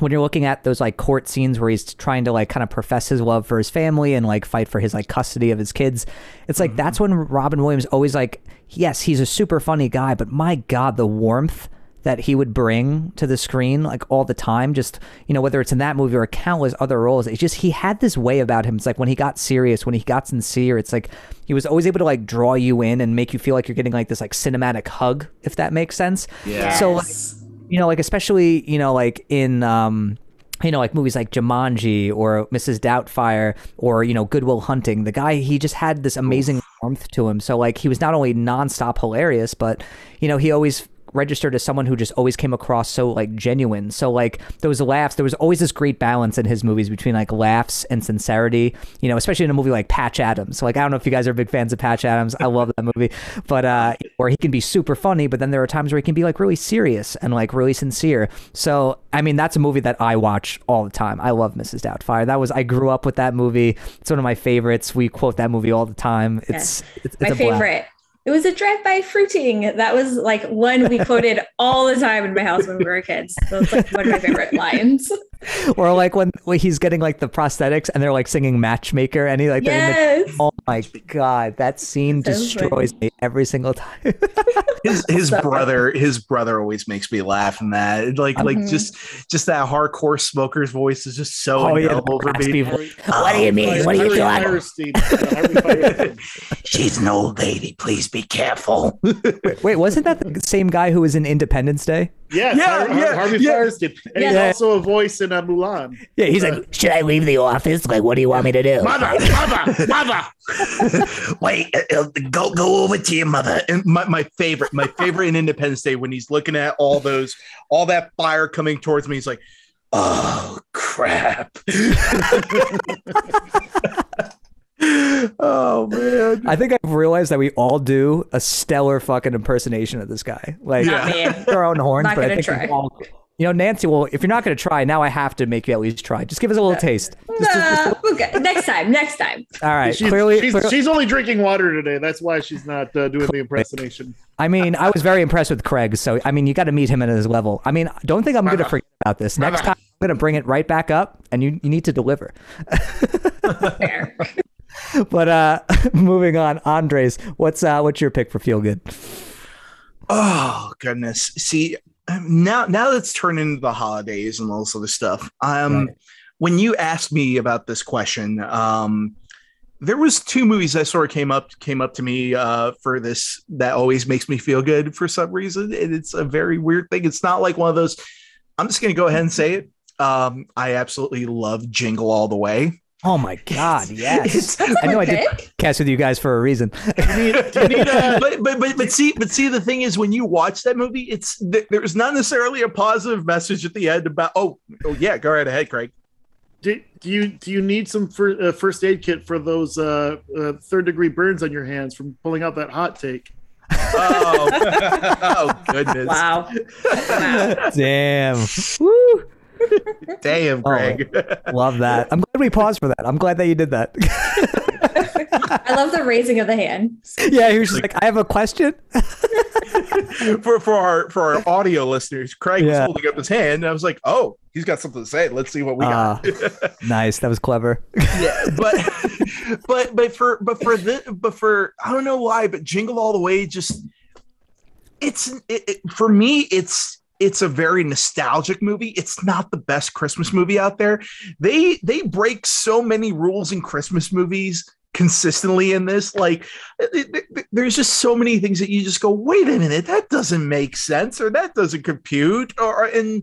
when you're looking at those like court scenes where he's trying to like kind of profess his love for his family and like fight for his like custody of his kids, it's like, mm-hmm. that's when Robin Williams always like, yes, he's a super funny guy, but my God, the warmth that he would bring to the screen like all the time, just, you know, whether it's in that movie or countless other roles, it's just, he had this way about him. It's like when he got serious, when he got sincere, it's like he was always able to like draw you in and make you feel like you're getting like this like cinematic hug, if that makes sense. Yeah. So like, you know, like, especially, you know, like in, um, you know, like movies like Jumanji or Missus Doubtfire or, you know, Good Will Hunting, the guy, he just had this amazing warmth to him. So like, he was not only nonstop hilarious, but, you know, he always registered as someone who just always came across so like genuine. So like those laughs, there was always this great balance in his movies between like laughs and sincerity, you know, especially in a movie like Patch Adams. So like, I don't know if you guys are big fans of Patch Adams. I love that movie, but, uh, or he can be super funny, but then there are times where he can be like really serious and like really sincere. So, I mean, that's a movie that I watch all the time. I love Missus Doubtfire. That was, I grew up with that movie. It's one of my favorites. We quote that movie all the time. It's, yeah. it's, it's my a favorite. Blast. It was a drive-by fruiting. That was like one we quoted all the time in my house when we were kids. So it's like one of my favorite lines. Or like when, when he's getting like the prosthetics and they're like singing Matchmaker and he like, yes. the, oh my God, that scene so destroys funny. me every single time. his his so brother, funny. his brother always makes me laugh in that. Like, mm-hmm. like just, just that hardcore smoker's voice is just so oh, indelible yeah, for me. Every, what oh, do you mean? Like, what are you doing? She's an old lady, please. Be careful. wait, wait, wasn't that the same guy who was in Independence Day? Yes, yeah, Har- yeah, Harvey yeah. Firestone. And yeah. he's also a voice in uh, Mulan. Yeah, he's uh, like, should I leave the office? Like, what do you want me to do? Mother, mother, mother. Wait, uh, go go over to your mother. And my, my favorite, my favorite in Independence Day, when he's looking at all those, all that fire coming towards me, he's like, oh, crap. Oh man, I think I've realized that we all do a stellar fucking impersonation of this guy, like yeah. our own horns. Not but I think we all, you know, Nancy, well, if you're not gonna try, now I have to make you at least try. Just give us a little taste. Uh, just, just, just... Okay. Next time, next time. All right. She's, clearly, she's, clearly, she's only drinking water today. That's why she's not uh, doing the impersonation. I mean, I was very impressed with Craig. So I mean, you got to meet him at his level. I mean, don't think I'm gonna forget about this next time. I'm gonna bring it right back up, and you you need to deliver. Fair. But uh, moving on, Andres, what's uh, what's your pick for Feel Good? Oh goodness! See, now now that's turned into the holidays and all sort of stuff. Um, when you asked me about this question, um, there was two movies that sort of came up came up to me uh, for this that always makes me feel good for some reason, and it's a very weird thing. It's not like one of those. I'm just gonna go ahead and say it. Um, I absolutely love Jingle All the Way. Oh my God! Yes, I know I did podcast with you guys for a reason. but, but but but see, but see, the thing is, when you watch that movie, it's there's not necessarily a positive message at the end about. Oh, oh yeah, go right ahead, Craig. Do, do you do you need some for, uh, first aid kit for those uh, uh, third degree burns on your hands from pulling out that hot take? Oh, oh goodness! Wow! Wow. Damn! Woo! Damn, Greg. Oh, love that. I'm glad we paused for that. I'm glad that you did that. I love the raising of the hand. Yeah, he was just like, I have a question. for for our for our audio listeners, Craig yeah. was holding up his hand, and I was like, oh, he's got something to say. Let's see what we uh, got. Nice. That was clever. Yeah, but but but for but for this but for I don't know why, but Jingle All the Way just it's it, it, for me it's It's a very nostalgic movie. It's not the best Christmas movie out there. They they break so many rules in Christmas movies consistently in this. Like, it, it, there's just so many things that you just go, wait a minute, that doesn't make sense, or that doesn't compute, or and.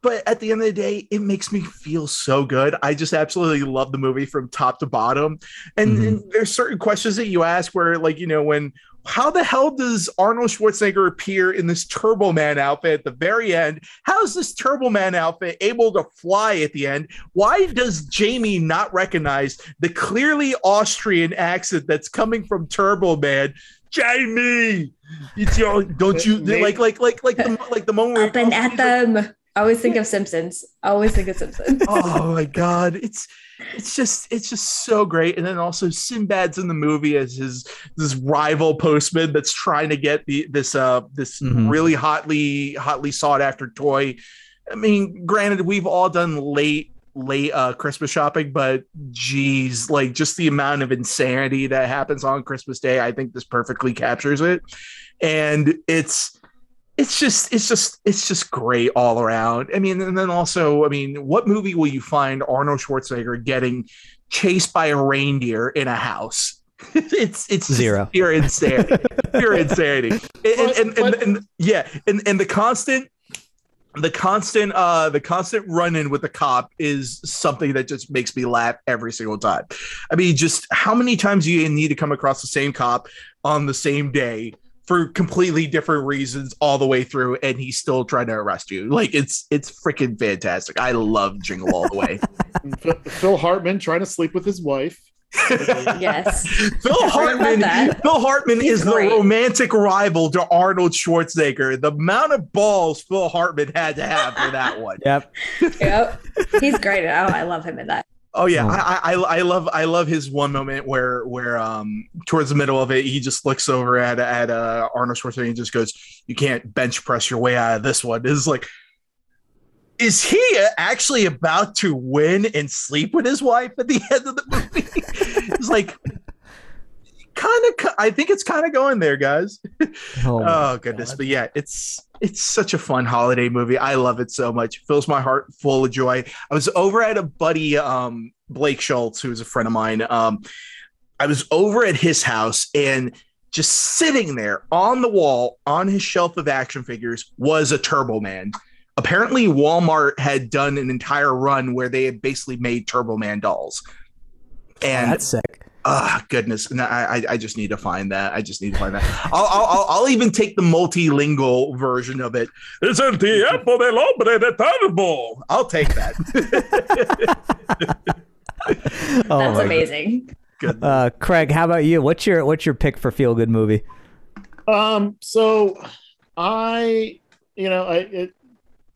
But at the end of the day, it makes me feel so good. I just absolutely love the movie from top to bottom. And, mm-hmm. and there's certain questions that you ask where, like, you know, when, how the hell does Arnold Schwarzenegger appear in this Turbo Man outfit at the very end? How is this Turbo Man outfit able to fly at the end? Why does Jamie not recognize the clearly Austrian accent that's coming from Turbo Man? Jamie, it's your, don't you like, like, like, like, the, like the moment up and at like, them. I always think of Simpsons. I always think of Simpsons. Oh my God. It's it's just it's just so great. And then also Sinbad's in the movie as his this rival postman that's trying to get the this uh this mm-hmm. really hotly hotly sought after toy. I mean, granted, we've all done late late uh Christmas shopping, but geez, like just the amount of insanity that happens on Christmas Day, I think this perfectly captures it. And it's It's just, it's just, it's just great all around. I mean, and then also, I mean, what movie will you find Arnold Schwarzenegger getting chased by a reindeer in a house? it's it's zero. Pure insanity. Pure insanity. And, and, and, and, and yeah, and, and the constant, the constant, uh, the constant run-in with the cop is something that just makes me laugh every single time. I mean, just how many times do you need to come across the same cop on the same day for completely different reasons all the way through, and he's still trying to arrest you. Like, it's it's freaking fantastic. I love Jingle All the Way. Phil Hartman trying to sleep with his wife. Yes. Phil Hartman Phil Hartman He's is great. The romantic rival to Arnold Schwarzenegger. The amount of balls Phil Hartman had to have for that one. Yep. Yep. He's great. Oh, I love him in that. Oh yeah, oh. I, I I love I love his one moment where where um towards the middle of it he just looks over at at uh, Arnold Schwarzenegger and just goes, "You can't bench press your way out of this one." It's like, is he actually about to win and sleep with his wife at the end of the movie? It's like, kind of. I think it's kind of going there, guys. Oh, oh goodness, God. But yeah, it's it's such a fun holiday movie. I love it so much. It fills my heart full of joy. I was over at a buddy, um, Blake Schultz, who's a friend of mine. Um, I was over at his house, and just sitting there on the wall on his shelf of action figures was a Turbo Man. Apparently, Walmart had done an entire run where they had basically made Turbo Man dolls. And oh, that's sick. Ah, oh, goodness. And I, I, I just need to find that. I just need to find that. I'll, I'll, I'll even take the multilingual version of it. It's el tiempo del hombre de Turbo. I'll take that. That's oh amazing. Uh, Craig, how about you? What's your What's your pick for feel good movie? Um. So, I, you know, I. It,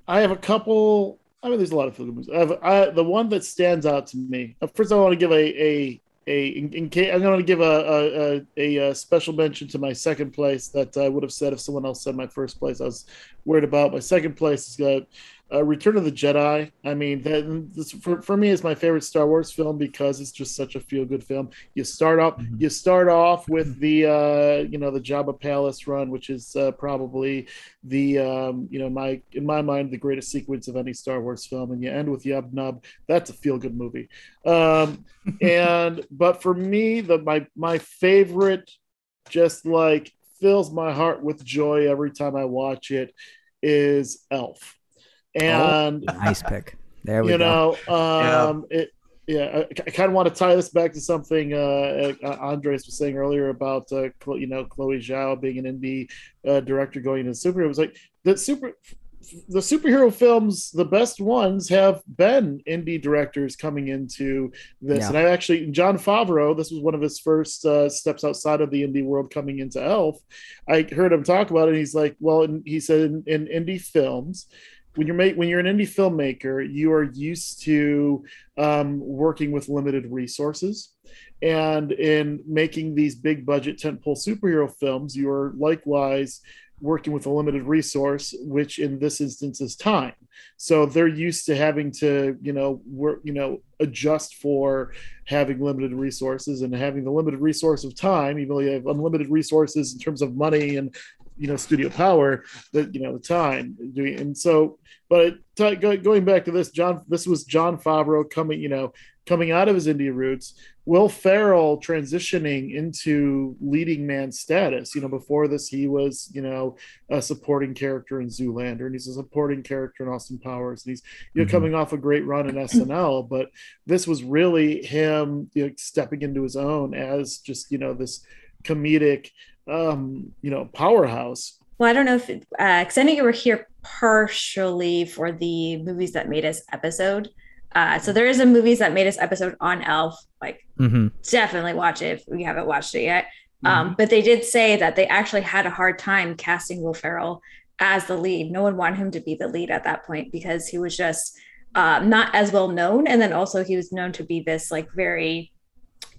I have a couple. I mean, there's a lot of feel good movies. I have, I, the one that stands out to me. First, I want to give a a a. In, in case, I'm going to give a a, a a special mention to my second place that I would have said if someone else said my first place. I was worried about my second place. Is got uh, Return of the Jedi. I mean, that this, for for me is my favorite Star Wars film because it's just such a feel good film. You start off mm-hmm. you start off with the uh, you know the Jabba Palace run, which is uh, probably. the um you know my in my mind the greatest sequence of any Star Wars film, and you end with Yub Nub. That's a feel-good movie. Um and but for me, the my my favorite, just like fills my heart with joy every time I watch it, is Elf. And oh, nice pick. There we you go. You know, um yeah. it Yeah, I, I kind of want to tie this back to something uh, Andres was saying earlier about uh, you know Chloé Zhao being an indie uh, director going into superhero. It was like the super the superhero films, the best ones have been indie directors coming into this. Yeah. And I actually, John Favreau, this was one of his first uh, steps outside of the indie world coming into Elf. I heard him talk about it. And he's like, well, and he said in, in indie films. When you're ma- when you're an indie filmmaker, you are used to um, working with limited resources, and in making these big budget tentpole superhero films, you are likewise working with a limited resource, which in this instance is time. So they're used to having to, you know, work, you know, adjust for having limited resources and having the limited resource of time, even though you have unlimited resources in terms of money and, you know, studio power, that, you know, the time. And so, but t- going back to this, John, this was John Favreau coming, you know, coming out of his indie roots. Will Ferrell transitioning into leading man status. You know, before this, he was, you know, a supporting character in Zoolander, and he's a supporting character in Austin Powers, and he's, you know, mm-hmm. coming off a great run in S N L. But this was really him, you know, stepping into his own as just, you know, this comedic, um, you know, powerhouse. Well, I don't know if, because uh, I know you were here partially for the Movies That Made Us episode. Uh, so there is a Movies That Made Us episode on Elf. Like, mm-hmm. definitely watch it if you haven't watched it yet. Mm-hmm. Um, but they did say that they actually had a hard time casting Will Ferrell as the lead. No one wanted him to be the lead at that point because he was just uh, not as well known. And then also he was known to be this like very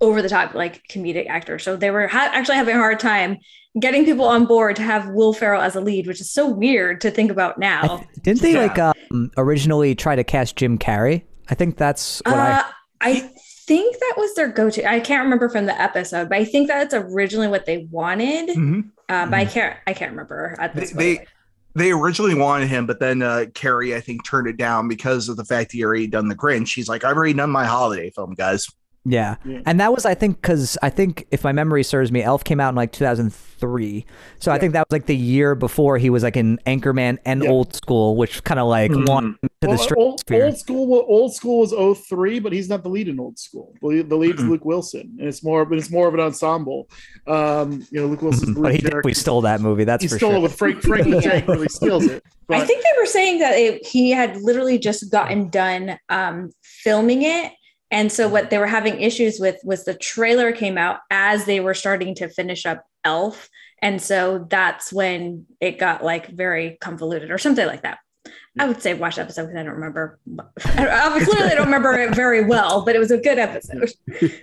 over the top, like comedic actor. So they were ha- actually having a hard time getting people on board to have Will Ferrell as a lead, which is so weird to think about now. Th- didn't they yeah. like um, originally try to cast Jim Carrey? I think that's what uh, I... I think that was their go-to. I can't remember from the episode, but I think that's originally what they wanted. Mm-hmm. Uh, but mm. I can't I can't remember at this they, point. They, they originally wanted him, but then uh, Carrie, I think, turned it down because of the fact he already done The Grinch. She's like, I've already done my holiday film, guys. Yeah. yeah. And that was, I think, because I think if my memory serves me, Elf came out in like two thousand three. So yeah. I think that was like the year before he was like in Anchorman and yeah. Old School, which kind of like mm-hmm. won well, the stratosphere. Old, old school, old school was oh three, but he's not the lead in Old School. The, the lead's Luke Wilson, and it's more, but it's more of an ensemble. Um, you know, Luke Wilson's the lead character. We stole that movie. That's he for stole sure. It with Frank. Frankie Jake really steals it. But I think they were saying that it, he had literally just gotten done um, filming it. And so what they were having issues with was the trailer came out as they were starting to finish up Elf. And so that's when it got like very convoluted or something like that. I would say watch the episode because I don't remember. I clearly don't remember it very well, but it was a good episode.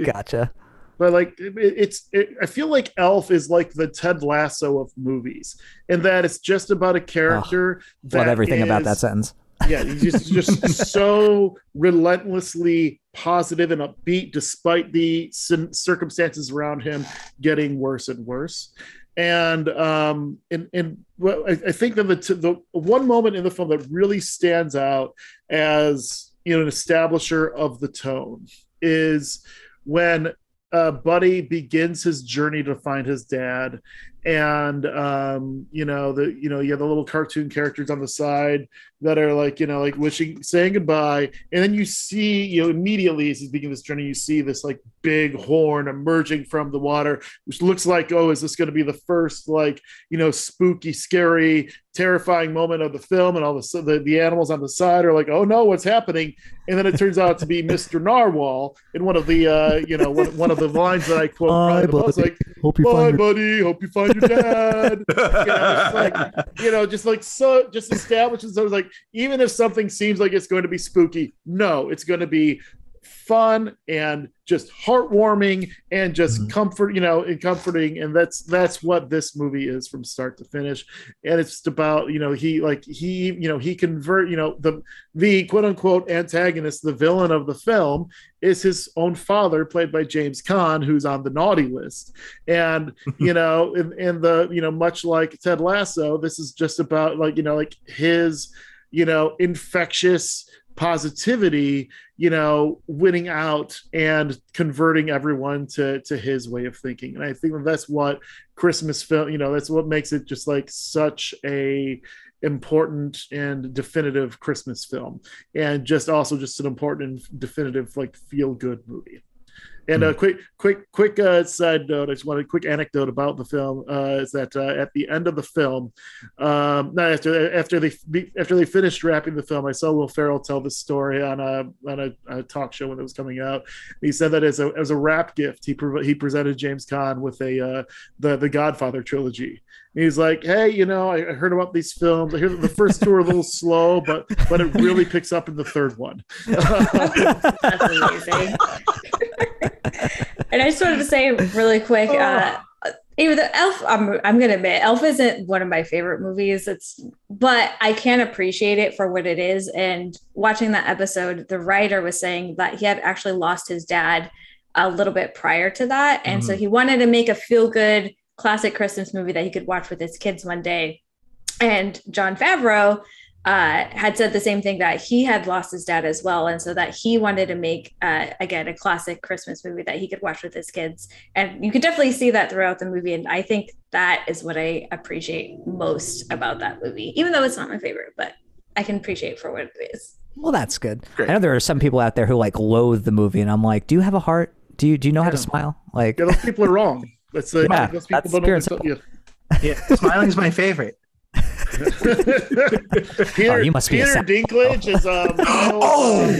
Gotcha. But like it, it's, it, I feel like Elf is like the Ted Lasso of movies, in that it's just about a character. Oh, that love everything is, about that sentence. Yeah, just just so relentlessly positive and upbeat, despite the circumstances around him getting worse and worse. And um, and and well, I, I think that the t- the one moment in the film that really stands out as, you know, an establisher of the tone is when uh, Buddy begins his journey to find his dad, and um, you know the you know you have the little cartoon characters on the side that are like, you know, like wishing, saying goodbye, and then you see, you know, immediately as he's beginning this journey, you see this like big horn emerging from the water, which looks like, oh, is this going to be the first, like, you know, spooky, scary, terrifying moment of the film? And all of a sudden the, the animals on the side are like, oh no, what's happening? And then it turns out to be Mister Narwhal in one of the uh, you know one, one of the lines that I quote. Bye, buddy. I was like, hope you bye, find buddy. Your- hope you find your dad. You know, like, you know, just like so, just establishes. I was like, even if something seems like it's going to be spooky, no, it's going to be fun and just heartwarming and just mm-hmm. comfort, you know, and comforting. And that's, that's what this movie is from start to finish. And it's about, you know, he, like he, you know, he convert, you know, the, the quote unquote antagonist, the villain of the film is his own father, played by James Caan, who's on the naughty list. And, you know, and, and the, you know, much like Ted Lasso, this is just about like, you know, like his, you know, infectious positivity, you know, winning out and converting everyone to to his way of thinking. And I think that's what Christmas film, you know, that's what makes it just like such a important and definitive Christmas film, and just also just an important and definitive like feel good movie. And mm-hmm. a quick, quick, quick uh, side note. I just wanted a quick anecdote about the film. Uh, is that uh, at the end of the film, um, not after after they after they finished wrapping the film, I saw Will Ferrell tell this story on a on a, a talk show when it was coming out. He said that as a as a wrap gift, he pre- he presented James Caan with a uh, the the Godfather trilogy. He's like, hey, you know, I heard about these films. I hear that the first two are a little slow, but but it really picks up in the third one. That's amazing. And I just wanted to say really quick, uh, even the Elf, I'm, I'm going to admit, Elf isn't one of my favorite movies. It's, but I can appreciate it for what it is. And watching that episode, the writer was saying that he had actually lost his dad a little bit prior to that. And mm-hmm. so he wanted to make a feel-good classic Christmas movie that he could watch with his kids one day. And Jon Favreau uh, had said the same thing, that he had lost his dad as well. And so that he wanted to make, uh, again, a classic Christmas movie that he could watch with his kids. And you could definitely see that throughout the movie. And I think that is what I appreciate most about that movie, even though it's not my favorite, but I can appreciate for what it is. Well, that's good. Great. I know there are some people out there who like loathe the movie, and I'm like, do you have a heart? Do you, do you know yeah. how to smile? Like, yeah, those people are wrong. Let's say, yeah, those people don't accept you. Yeah, smiling's my favorite. Peter, oh, you must be Peter Dinklage is um. Oh,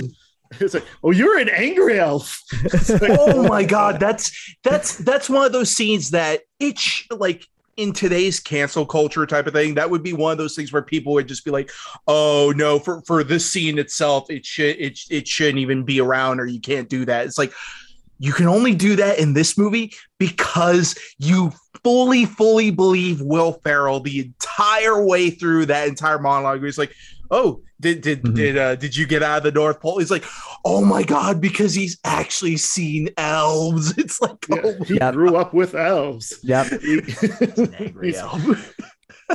it's like, oh, you're an angry elf. Like, oh my God, that's that's that's one of those scenes that it's like, in today's cancel culture type of thing, that would be one of those things where people would just be like, oh no, for for this scene itself, it should it it shouldn't even be around, or you can't do that. It's like, you can only do that in this movie because you fully, fully believe Will Ferrell the entire way through that entire monologue. He's like, oh, did did mm-hmm. did uh, did you get out of the North Pole? He's like, oh my God, because he's actually seen elves. It's like, yeah, oh, he yeah. grew up with elves. Yep. He's, he's,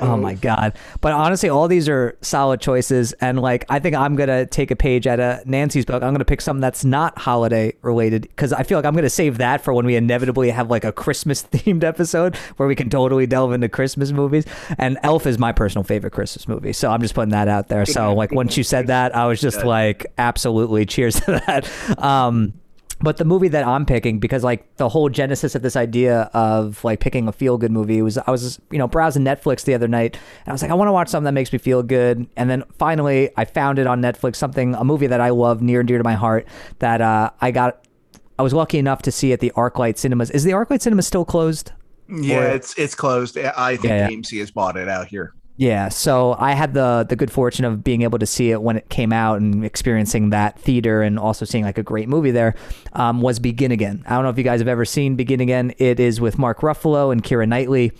Oh my God. But honestly, all these are solid choices. And like, I think I'm going to take a page out of Nancy's book. I'm going to pick something that's not holiday related, because I feel like I'm going to save that for when we inevitably have like a Christmas themed episode where we can totally delve into Christmas movies. And Elf is my personal favorite Christmas movie. So I'm just putting that out there. So like, once you said that, I was just like, absolutely cheers to that. Um, But the movie that I'm picking, because like the whole genesis of this idea of like picking a feel good movie was, I was, you know, browsing Netflix the other night and I was like, I want to watch something that makes me feel good. And then finally I found it on Netflix, something, a movie that I love near and dear to my heart that uh, I got, I was lucky enough to see at the ArcLight Cinemas. Is the ArcLight Cinema still closed? Yeah, or? it's it's closed. I think yeah, yeah. A M C has bought it out here. Yeah, so I had the the good fortune of being able to see it when it came out and experiencing that theater and also seeing like a great movie there, um, was Begin Again. I don't know if you guys have ever seen Begin Again. It is with Mark Ruffalo and Keira Knightley.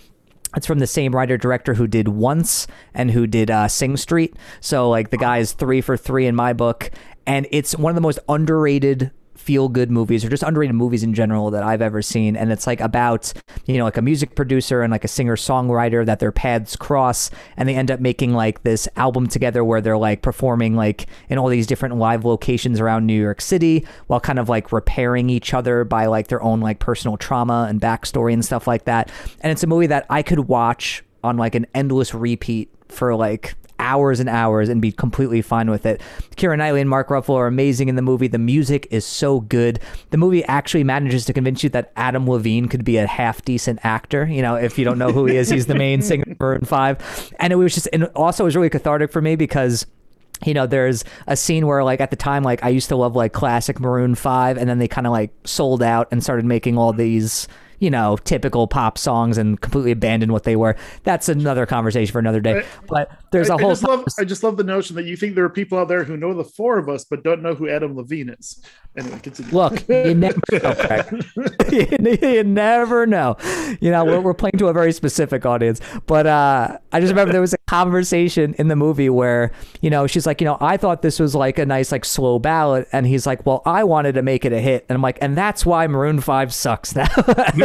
It's from the same writer-director who did Once and who did uh, Sing Street. So like the guy is three for three in my book. And it's one of the most underrated feel-good movies, or just underrated movies in general, that I've ever seen. And it's like about, you know, like a music producer and like a singer-songwriter that their paths cross and they end up making like this album together where they're like performing like in all these different live locations around New York City while kind of like repairing each other by like their own like personal trauma and backstory and stuff like that. And it's a movie that I could watch on like an endless repeat for like hours and hours and be completely fine with it. Keira Knightley and Mark Ruffalo are amazing in the movie. The music is so good. The movie actually manages to convince you that Adam Levine could be a half decent actor. You know, if you don't know who he is, he's the main singer of Maroon five. And it was just, and also it was really cathartic for me because, you know, there's a scene where like at the time, like I used to love like classic Maroon five, and then they kind of like sold out and started making all these, you know, typical pop songs and completely abandoned what they were. That's another conversation for another day. But there's a I, whole... I just, love, I just love the notion that you think there are people out there who know the four of us but don't know who Adam Levine is. Anyway, continue. Look, you never know, Craig. you, you never know. You know, we're, we're playing to a very specific audience. But uh, I just remember there was a conversation in the movie where, you know, she's like, you know, I thought this was like a nice, like slow ballad. And he's like, well, I wanted to make it a hit. And I'm like, and that's why Maroon five sucks now.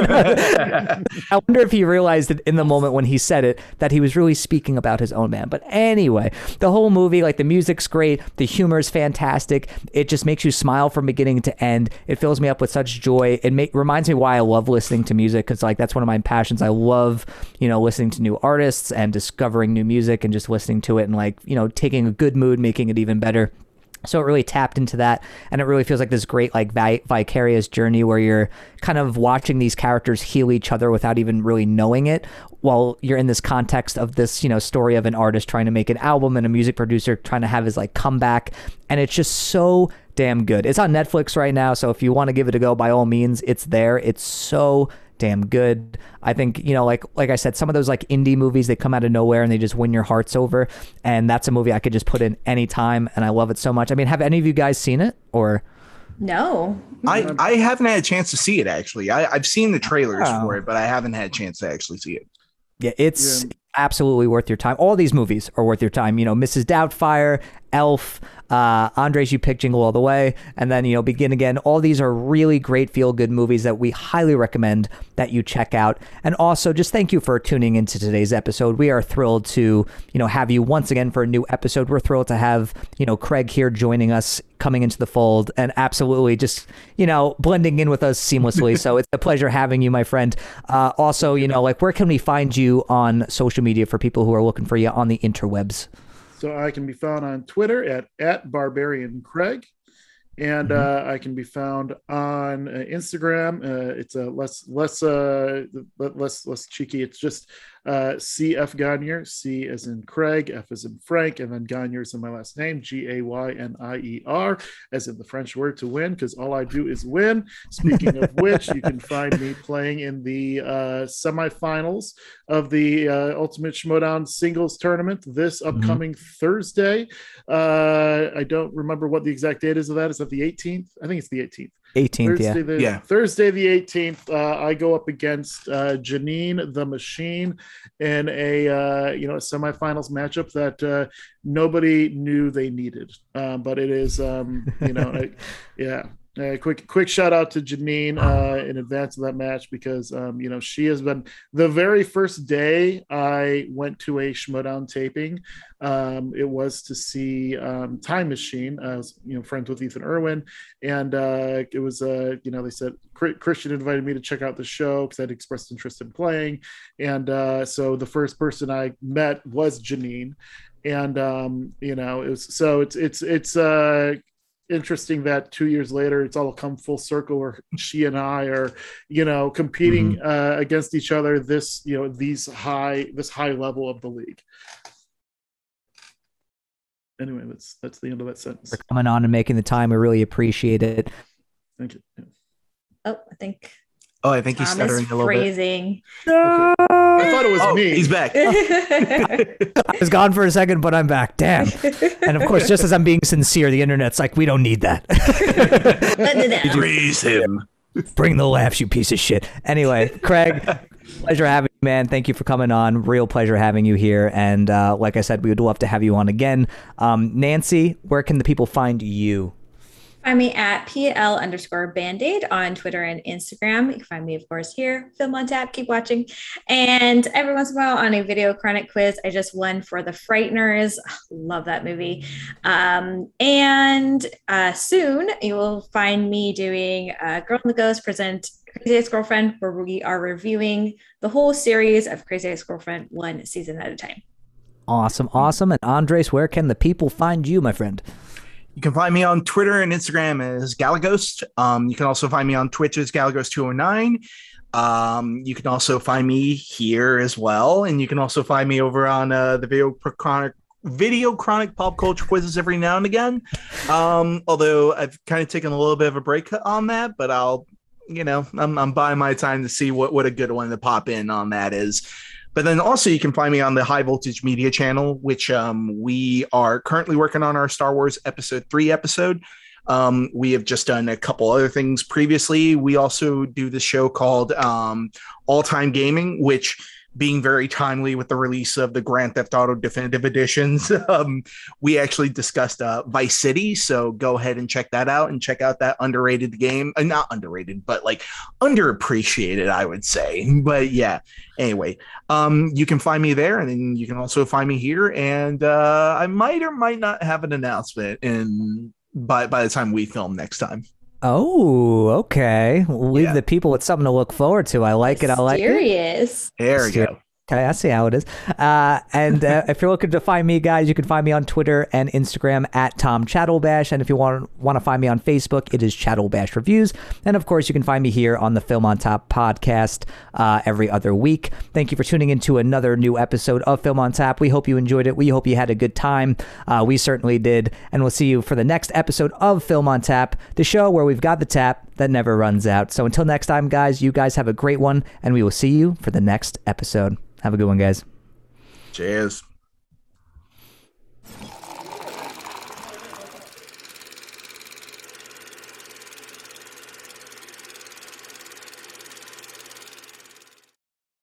I wonder if he realized it in the moment when he said it that he was really speaking about his own man. But anyway, the whole movie, like the music's great, the humor is fantastic. It just makes you smile from beginning to end. It fills me up with such joy. It make, reminds me why I love listening to music, because like that's one of my passions. I love, you know, listening to new artists and discovering new music and just listening to it and like, you know, taking a good mood, making it even better. So it really tapped into that, and it really feels like this great like vi- vicarious journey where you're kind of watching these characters heal each other without even really knowing it, while you're in this context of this, you know, story of an artist trying to make an album and a music producer trying to have his like comeback. And it's just so damn good. It's on Netflix right now, so if you want to give it a go, by all means, it's there. It's so damn good. I think, you know, like like I said, some of those like indie movies, they come out of nowhere and they just win your hearts over, and that's a movie I could just put in any time, and I love it so much. I mean, have any of you guys seen it? Or no, I I haven't had a chance to see it actually. I, I've seen the trailers oh. for it, but I haven't had a chance to actually see it. Yeah, it's yeah. absolutely worth your time. All these movies are worth your time. You know, Missus Doubtfire, Elf, uh, Andres, You Pick Jingle All the Way, and then, you know, Begin Again. All these are really great feel-good movies that we highly recommend that you check out. And also, just thank you for tuning into today's episode. We are thrilled to, you know, have you once again for a new episode. We're thrilled to have, you know, Craig here joining us, coming into the fold, and absolutely just, you know, blending in with us seamlessly. So it's a pleasure having you, my friend. Uh, also, you know, like, where can we find you on social media for people who are looking for you on the interwebs? So I can be found on Twitter at, at Barbarian Craig, and mm-hmm. uh, I can be found on uh, Instagram. Uh, it's a less less uh, less less cheeky. It's just uh, C F Gagnier. C as in Craig, F as in Frank, and then Gagnier is in my last name. G A Y N I E R, as in the French word to win, because all I do is win. Speaking of which, you can find me playing in the uh, semifinals of the uh, Ultimate Schmodown Singles Tournament this upcoming mm-hmm. Thursday. Uh, I don't remember what the exact date is of that. Is that the eighteenth? I think it's the eighteenth. eighteenth, Thursday, yeah. The, yeah. Thursday the eighteenth, uh, I go up against uh, Janine the Machine in a uh, you know a semifinals matchup that uh, nobody knew they needed, um, but it is um, you know I, yeah. Uh, quick, quick shout out to Janine uh, in advance of that match because, um, you know, she has been the very first day I went to a Schmodown taping. Um, it was to see um, Time Machine. I was, you know, friends with Ethan Irwin, and uh, it was, uh, you know, they said Christian invited me to check out the show because I'd expressed interest in playing, and uh, so the first person I met was Janine, and um, you know, it was so it's it's it's. Uh, interesting that two years later it's all come full circle where she and I are, you know, competing mm-hmm. uh, against each other this, you know, these high this high level of the league. Anyway, that's that's the end of that sentence. For coming on and making the time, we really appreciate it. Thank you. Yeah. Oh, I think. Oh, I think Tom he's stuttering a little phrasing. Bit. Okay. I thought it was oh, me. He's back. I was gone for a second, but I'm back. Damn. And of course, just as I'm being sincere, the internet's like, we don't need that. Freeze him. Bring the laughs, you piece of shit. Anyway, Craig, pleasure having you, man. Thank you for coming on. Real pleasure having you here. And uh, like I said, we would love to have you on again. Um, Nancy, where can the people find you? Find me at P L underscore Band-Aid on Twitter and Instagram. You can find me, of course, here. Film on Tap, keep watching. And every once in a while on a Video Chronic quiz, I just won for The Frighteners. Love that movie. Um, and uh, soon you will find me doing uh, Girl in the Ghost present Crazy Ex-Girlfriend, where we are reviewing the whole series of Crazy Ex-Girlfriend one season at a time. Awesome, awesome. And Andres, where can the people find you, my friend? You can find me on Twitter and Instagram as Galaghost. Um, you can also find me on Twitch as Galaghost two oh nine. Um, you can also find me here as well. And you can also find me over on uh, the Video Chronic, Video Chronic Pop Culture Quizzes every now and again. Um, although I've kind of taken a little bit of a break on that, but I'll, you know, I'm, I'm buying my time to see what, what a good one to pop in on that is. But then also you can find me on the High Voltage Media channel, which um, we are currently working on our Star Wars Episode three episode. Um, we have just done a couple other things previously. We also do this show called um, All Time Gaming, which being very timely with the release of the Grand Theft Auto Definitive Editions, um, we actually discussed uh, Vice City. So go ahead and check that out and check out that underrated game. Uh, not underrated, but like underappreciated, I would say. But yeah. Anyway, um, you can find me there, and then you can also find me here. And uh, I might or might not have an announcement in by by the time we film next time. Oh, okay. We'll leave yeah. the people with something to look forward to. I like it. I like Mysterious. It. There we go. Okay, I see how it is. Uh, and uh, if you're looking to find me, guys, you can find me on Twitter and Instagram at Tom Chattelbash. And if you want want to find me on Facebook, it is Chattelbash Reviews. And of course, you can find me here on the Film on Tap podcast uh, every other week. Thank you for tuning in to another new episode of Film on Tap. We hope you enjoyed it. We hope you had a good time. Uh, we certainly did. And we'll see you for the next episode of Film on Tap, the show where we've got the tap that never runs out. So until next time, guys, you guys have a great one, and we will see you for the next episode. Have a good one, guys. Cheers.